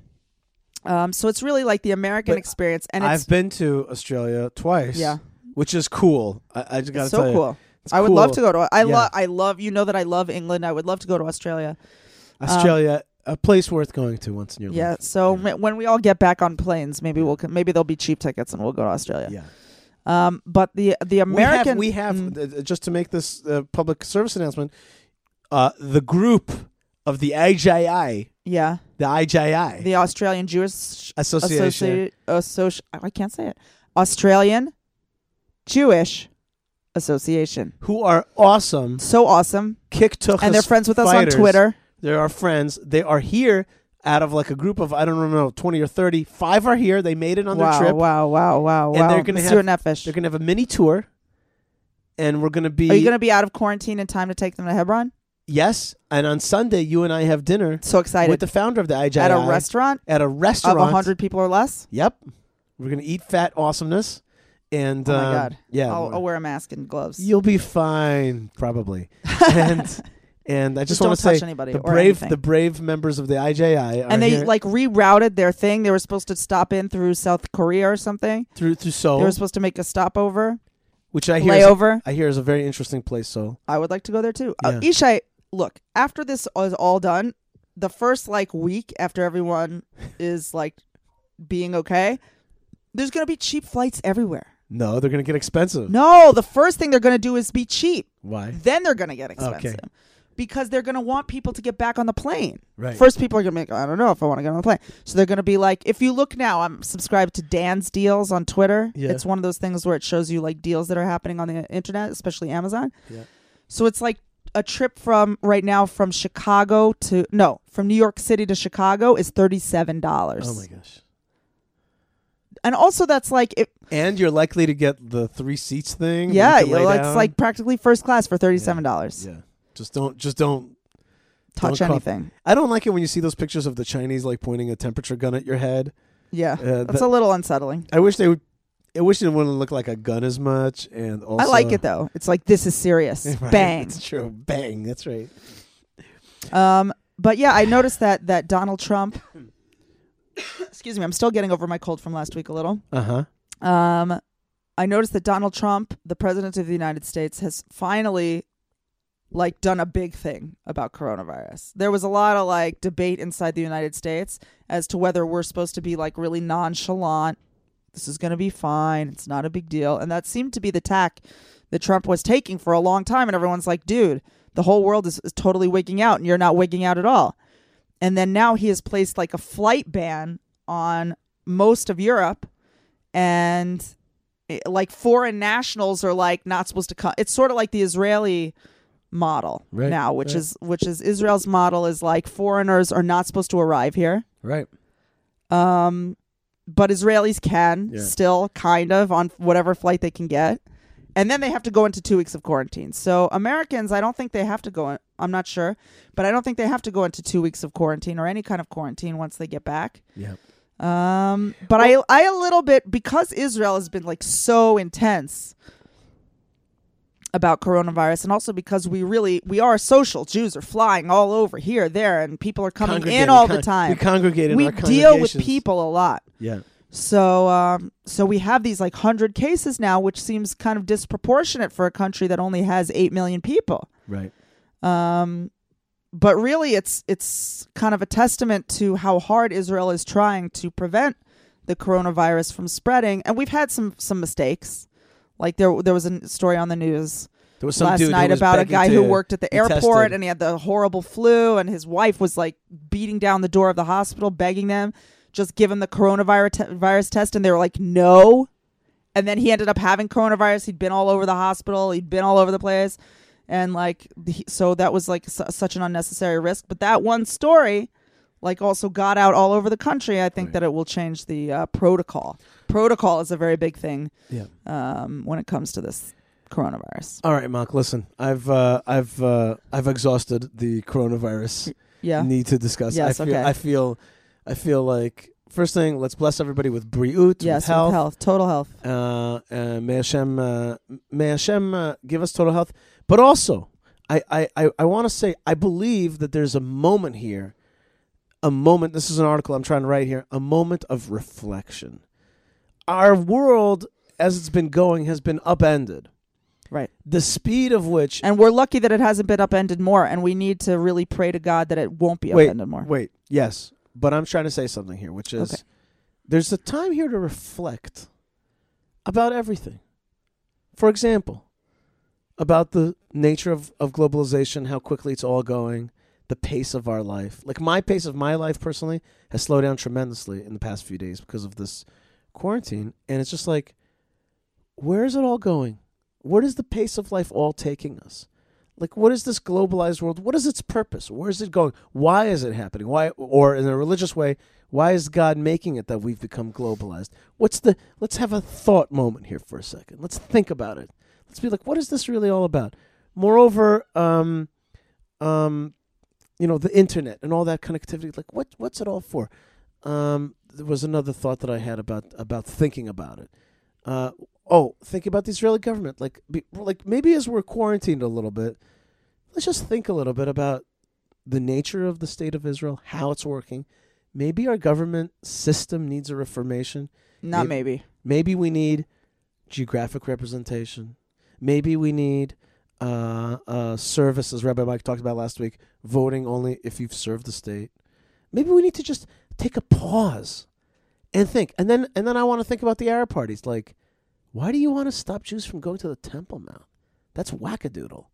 Um, so it's really like the American but experience. And I've it's, been to Australia twice, yeah, which is cool. I, I just got to so tell cool. you. It's I cool. I would love to go to I, yeah. lo- I love, you know that I love England. I would love to go to Australia. Australia. Um, A place worth going to once in your yeah, life. So yeah. So when we all get back on planes, maybe we'll maybe there'll be cheap tickets and we'll go to Australia. Yeah. Um, but the the American we have, we have mm, uh, just to make this uh, public service announcement, uh, the group of the A J I. Yeah. The I J I. The Australian Jewish Association. Associ- Associ- I can't say it. Australian Jewish Association. Who are awesome. So awesome. Kiktuchas and they're friends with us fighters. On Twitter. They're our friends. They are here out of like a group of, I don't know, twenty or thirty. Five are here. They made it on wow, their trip. Wow, wow, wow, wow, wow. They're going to have a mini tour. And we're going to be... Are you going to be out of quarantine in time to take them to Hebron? Yes. And on Sunday, you and I have dinner. So excited. With the founder of the I J I. At a restaurant? At a restaurant. Of one hundred people or less? Yep. We're going to eat fat awesomeness. And, oh, my um, God. Yeah. I'll, I'll wear a mask and gloves. You'll be fine, probably. And... And I just, just want to say the brave, anything. the brave members of the I J I, are and they here. Like rerouted their thing. They were supposed to stop in through South Korea or something. Through through Seoul, they were supposed to make a stopover, which I hear layover. Is a, I hear is a very interesting place. So I would like to go there too. Yeah. Uh, Ishai, look, after this is all done, the first like week after everyone is like being okay, there's gonna be cheap flights everywhere. No, they're gonna get expensive. No, the first thing they're gonna do is be cheap. Why? Then they're gonna get expensive. Okay. Because they're going to want people to get back on the plane. Right. First, people are going to be like, I don't know if I want to get on the plane. So they're going to be like, if you look now, I'm subscribed to Dan's Deals on Twitter. Yeah. It's one of those things where it shows you like deals that are happening on the internet, especially Amazon. Yeah. So it's like a trip from right now from Chicago to, no, from New York City to Chicago is thirty-seven dollars. Oh, my gosh. And also that's like... It, and you're likely to get the three seats thing. Yeah. You you're like, it's like practically first class for thirty-seven dollars. Yeah. yeah. Just don't, just don't touch don't anything. I don't like it when you see those pictures of the Chinese like pointing a temperature gun at your head. Yeah, uh, that's that, a little unsettling. I wish they would. I wish they wouldn't look like a gun as much. And also, I like it though. It's like this is serious. Right, bang. That's true. Bang. That's right. Um, but yeah, I noticed that that Donald Trump. excuse me, I'm still getting over my cold from last week a little. Uh huh. Um, I noticed that Donald Trump, the president of the United States, has finally. Like done a big thing about coronavirus. There was a lot of like debate inside the United States as to whether we're supposed to be like really nonchalant. This is going to be fine. It's not a big deal. And that seemed to be the tack that Trump was taking for a long time. And everyone's like, dude, the whole world is, is totally wigging out and you're not wigging out at all. And then now he has placed like a flight ban on most of Europe and like foreign nationals are like not supposed to come. It's sort of like the Israeli model right, now which right. is which is Israel's model is like foreigners are not supposed to arrive here right um but Israelis can yeah. still kind of on whatever flight they can get and then they have to go into two weeks of quarantine. So Americans I don't think they have to go in, I'm not sure but I don't think they have to go into two weeks of quarantine or any kind of quarantine once they get back. Yeah. Um but well, I I a little bit because Israel has been like so intense about coronavirus and also because we really we are social. Jews are flying all over here there and people are coming in all con- the time. We congregate in we our deal with people a lot. Yeah. So um so we have these like one hundred cases now which seems kind of disproportionate for a country that only has eight million people. Right. Um but really it's it's kind of a testament to how hard Israel is trying to prevent the coronavirus from spreading and we've had some some mistakes. Like there there was a story on the news there was some last dude night was about a guy who worked at the airport tested. And he had the horrible flu and his wife was like beating down the door of the hospital, begging them, just give him the coronavirus te- virus test. And they were like, no. And then he ended up having coronavirus. He'd been all over the hospital. He'd been all over the place. And like, so that was like su- such an unnecessary risk. But that one story, like, also got out all over the country. I think right. that it will change the uh, protocol. Protocol is a very big thing yeah. um, when it comes to this coronavirus. All right, Mark. Listen, I've uh, I've uh, I've exhausted the coronavirus yeah. need to discuss. Yes, I feel, okay. I feel I feel like first thing, let's bless everybody with briut, yes, with health, with health, total health. Uh, uh, may Hashem, uh, may Hashem uh, give us total health. But also, I I, I, I want to say I believe that there's a moment here. A moment, this is an article I'm trying to write here, a moment of reflection. Our world, as it's been going, has been upended. Right. The speed of which... And we're lucky that it hasn't been upended more, and we need to really pray to God that it won't be wait, upended more. Wait, yes. But I'm trying to say something here, which is okay. There's a time here to reflect about everything. For example, about the nature of, of globalization, how quickly it's all going. The pace of our life, like my pace of my life personally, has slowed down tremendously in the past few days because of this quarantine. And it's just like, where is it all going? What is the pace of life all taking us? Like, what is this globalized world? What is its purpose? Where is it going? Why is it happening? Why, or in a religious way, why is God making it that we've become globalized? What's the, let's have a thought moment here for a second. Let's think about it. Let's be like, what is this really all about? Moreover, um, um, you know, the internet and all that connectivity, like what what's it all for? Um, there was another thought that I had about about thinking about it. Uh, oh, think about the Israeli government. Like, be, like maybe as we're quarantined a little bit, let's just think a little bit about the nature of the state of Israel, how it's working. Maybe our government system needs a reformation. Not maybe. Maybe, maybe we need geographic representation. Maybe we need... Uh, uh, service, as Rabbi Mike talked about last week, voting only if you've served the state. Maybe we need to just take a pause and think. And then and then I want to think about the Arab parties. Like, why do you want to stop Jews from going to the Temple Mount? That's wackadoodle.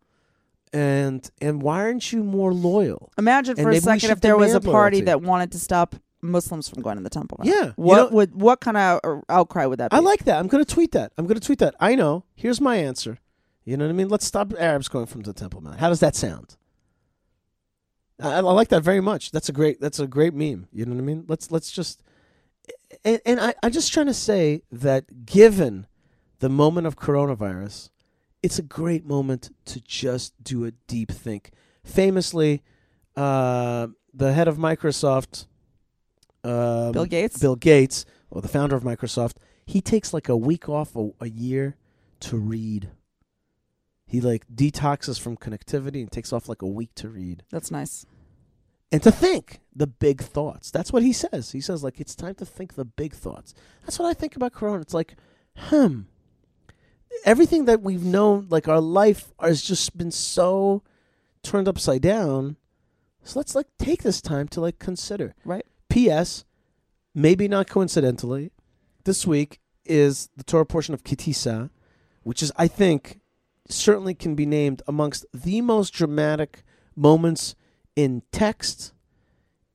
And and why aren't you more loyal? Imagine for a second if there was a party loyalty. that wanted to stop Muslims from going to the Temple Mount. Yeah. What you know, would what kind of outcry would that be? I like that. I'm going to tweet that. I'm going to tweet that. I know. Here's my answer. You know what I mean? Let's stop Arabs going from the Temple Mount. How does that sound? I, I like that very much. That's a great. That's a great meme. You know what I mean? Let's let's just. And, and I, I'm just trying to say that given the moment of coronavirus, it's a great moment to just do a deep think. Famously, uh, the head of Microsoft, um, Bill Gates. Bill Gates, or the founder of Microsoft, he takes like a week off a, a year to read. He, like, detoxes from connectivity and takes off, like, a week to read. That's nice. And to think the big thoughts. That's what he says. He says, like, it's time to think the big thoughts. That's what I think about Corona. It's like, hmm. Everything that we've known, like, our life has just been so turned upside down. So let's, like, take this time to, like, consider. Right. P S, maybe not coincidentally, this week is the Torah portion of Kitisa, which is, I think... certainly can be named amongst the most dramatic moments in text,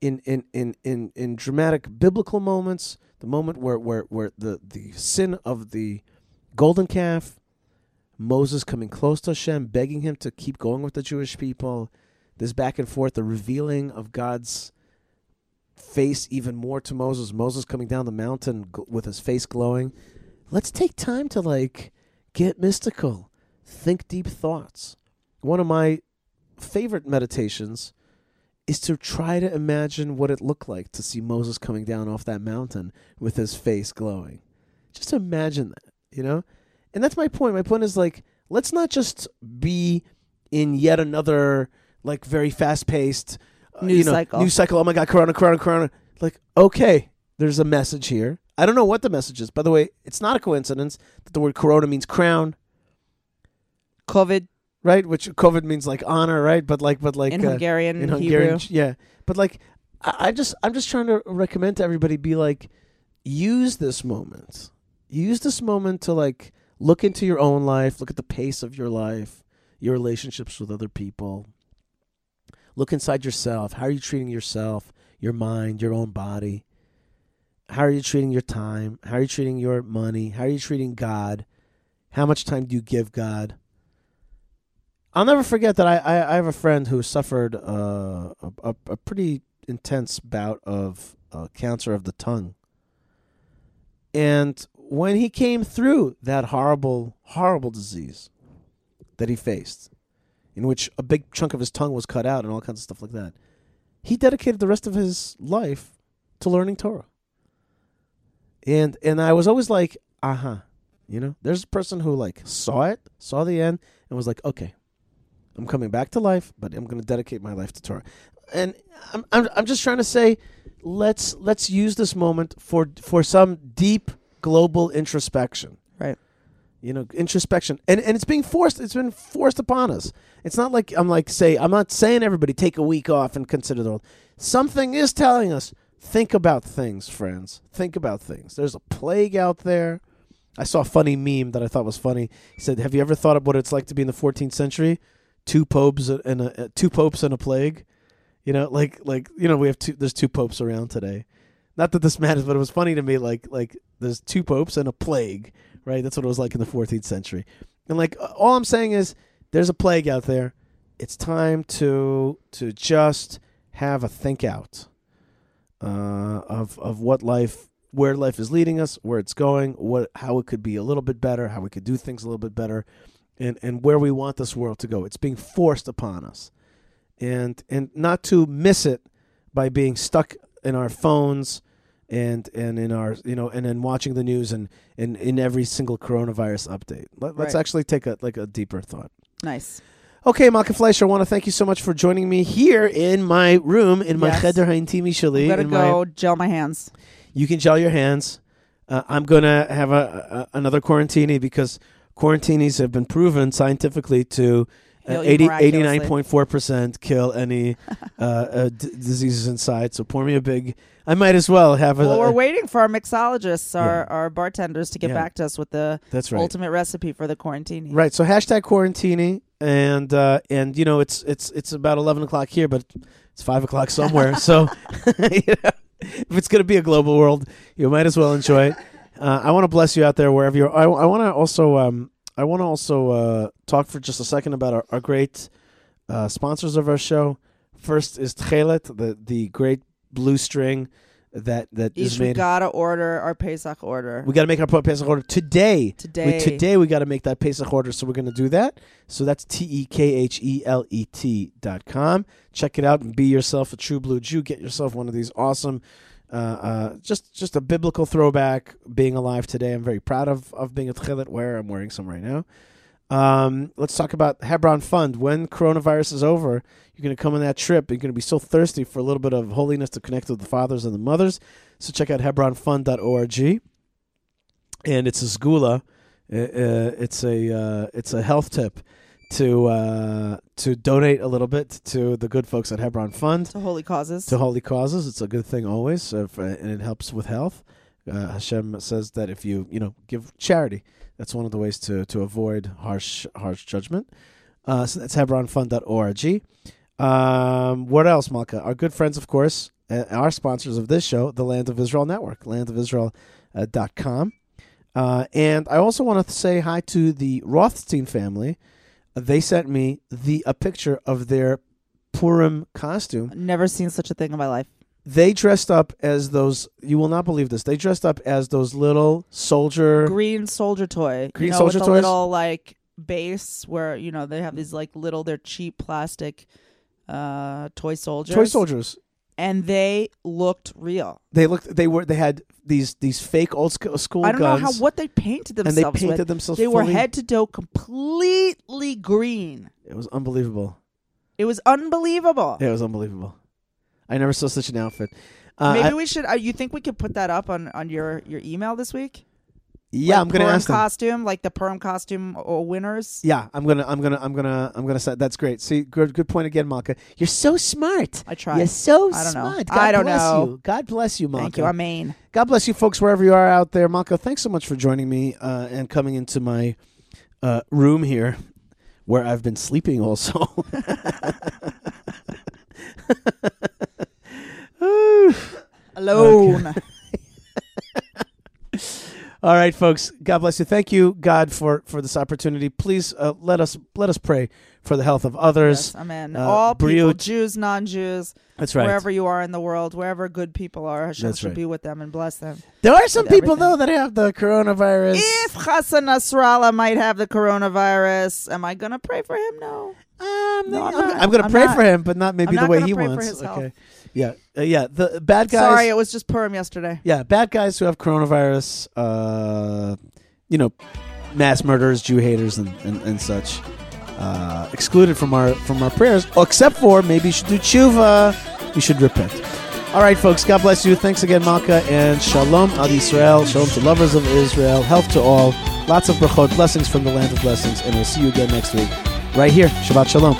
in in in in, in dramatic biblical moments, the moment where, where, where the, the sin of the golden calf, Moses coming close to Hashem, begging him to keep going with the Jewish people, this back and forth, the revealing of God's face even more to Moses, Moses coming down the mountain with his face glowing. Let's take time to like get mystical. Think deep thoughts. One of my favorite meditations is to try to imagine what it looked like to see Moses coming down off that mountain with his face glowing. Just imagine that, you know? And that's my point. My point is, like, let's not just be in yet another, like, very fast-paced uh, news you know, cycle. News cycle. Oh, my God, Corona, Corona, Corona. Like, okay, there's a message here. I don't know what the message is. By the way, it's not a coincidence that the word Corona means crown. COVID, right? Which COVID means like honor, right? But like, but like in uh, Hungarian, in Hungarian, Hebrew. yeah. But like, I, I just, I'm just trying to recommend to everybody: be like, use this moment, use this moment to like look into your own life, look at the pace of your life, your relationships with other people, look inside yourself. How are you treating yourself, your mind, your own body? How are you treating your time? How are you treating your money? How are you treating God? How much time do you give God? I'll never forget that I, I, I have a friend who suffered uh, a, a pretty intense bout of uh, cancer of the tongue. And when he came through that horrible, horrible disease that he faced, in which a big chunk of his tongue was cut out and all kinds of stuff like that, he dedicated the rest of his life to learning Torah. And and I was always like, uh-huh, you know, there's a person who like saw it, saw the end, and was like, okay, I'm coming back to life, but I'm going to dedicate my life to Torah. And I'm, I'm I'm just trying to say, let's let's use this moment for for some deep global introspection, right? You know, introspection, and and it's being forced. It's been forced upon us. It's not like I'm like say I'm not saying everybody take a week off and consider the world. Something is telling us think about things, friends. Think about things. There's a plague out there. I saw a funny meme that I thought was funny. He said, "Have you ever thought of what it's like to be in the fourteenth century? Two popes and a two popes and a plague." You know, like, like you know, we have two. There's two popes around today. Not that this matters, but it was funny to me. Like, like there's two popes and a plague, right? That's what it was like in the fourteenth century. And like, all I'm saying is, there's a plague out there. It's time to to just have a think out uh, of of what life, where life is leading us, where it's going, what, how it could be a little bit better, how we could do things a little bit better, and and where we want this world to go. It's being forced upon us. And and not to miss it by being stuck in our phones and and in our you know and then watching the news and in in every single coronavirus update. Let, let's right. actually take a like a deeper thought. Nice. Okay, Malka Fleischer, I want to thank you so much for joining me here in my room in my cheder ha'intimi sheli. I'm gonna go my, gel my hands. You can gel your hands. Uh, I'm gonna have a, a another quarantini because quarantinis have been proven scientifically to. Uh, eighty-nine point four percent kill any uh, uh, d- diseases inside. So pour me a big. I might as well have a. Well, we're a, waiting for our mixologists, our, yeah. our bartenders to get yeah. back to us with the That's right. ultimate recipe for the quarantini. Right. So hashtag quarantini, and uh, and you know it's it's it's about eleven o'clock here, but it's five o'clock somewhere. So you know, if it's going to be a global world, you might as well enjoy it. Uh, I want to bless you out there wherever you are. I, I want to also. Um, I want to also uh, talk for just a second about our, our great uh, sponsors of our show. First is Tchelet, the, the great blue string that, that is made. We got to order our Pesach order. We got to make our Pesach order today. Today. We, today we got to make that Pesach order, so we're going to do that. So that's T E K H E L E T dot com. Check it out and be yourself a true blue Jew. Get yourself one of these awesome, uh, uh, just just a biblical throwback, being alive today. I'm very proud of, of being a Tchelet wearer. I'm wearing some right now. Um, let's talk about Hebron Fund. When coronavirus is over, you're going to come on that trip. You're going to be so thirsty for a little bit of holiness to connect with the fathers and the mothers. So check out hebron fund dot org. And it's a sgula. Uh, it's a uh, it's a health tip to uh, to donate a little bit to the good folks at Hebron Fund. To holy causes. To holy causes. It's a good thing always, uh, for, and it helps with health. Uh, Hashem says that if you, you know, give charity, that's one of the ways to, to avoid harsh harsh judgment. Uh, so that's hebron fund dot org. Um, what else, Malka? Our good friends, of course, uh, our sponsors of this show, the Land of Israel Network, land of israel dot com. Uh, uh, and I also want to say hi to the Rothstein family. They sent me the a picture of their Purim costume. Never seen such a thing in my life. They dressed up as those, you will not believe this, they dressed up as those little soldier... Green soldier toy. Green you know, soldier with toys. With a little, like, base where, you know, they have these, like, little, they're cheap plastic uh, toy soldiers. Toy soldiers. And they looked real. They looked. They were. They had these these fake old school guns. I don't know how what they painted themselves. And they painted with. themselves. They fully. were head to toe completely green. It was unbelievable. It was unbelievable. Yeah, it was unbelievable. I never saw such an outfit. Uh, Maybe I, we should. Uh, you think we could put that up on, on your, your email this week? Yeah, like I'm gonna Purim ask them. Costume, like the Purim costume or winners. Yeah, I'm gonna, I'm gonna, I'm gonna, I'm gonna say that's great. See, good, good point again, Malka. You're so smart. I try. You're so I don't smart. Know. God I don't bless know. you. God bless you, Malka. Thank you. Amen. God bless you, folks, wherever you are out there. Malka, thanks so much for joining me uh, and coming into my uh, room here, where I've been sleeping also. Alone. Okay. All right, folks. God bless you. Thank you, God, for, for this opportunity. Please uh, let us let us pray for the health of others. Yes, amen. Uh, All people, Briut- Jews, non-Jews. That's right. Wherever you are in the world, wherever good people are, Hashem That's should right. be with them and bless them. There are some people, everything. though, that have the coronavirus. If Hassan Nasrallah might have the coronavirus, am I going to pray for him? No. Um, no, I'm, I'm, I'm going to pray not. for him, but not maybe I'm the not way he pray wants. For his okay. Health. Yeah, uh, yeah. The bad guys. Sorry, it was just Purim yesterday. Yeah, bad guys who have coronavirus. Uh, you know, mass murderers, Jew haters, and and, and such, uh, excluded from our from our prayers. Oh, except for maybe you should do tshuva. You should repent. All right, folks. God bless you. Thanks again, Malka, and shalom ad Israel. Shalom to lovers of Israel. Health to all. Lots of brachot, blessings from the land of blessings, and we'll see you again next week, right here. Shabbat shalom.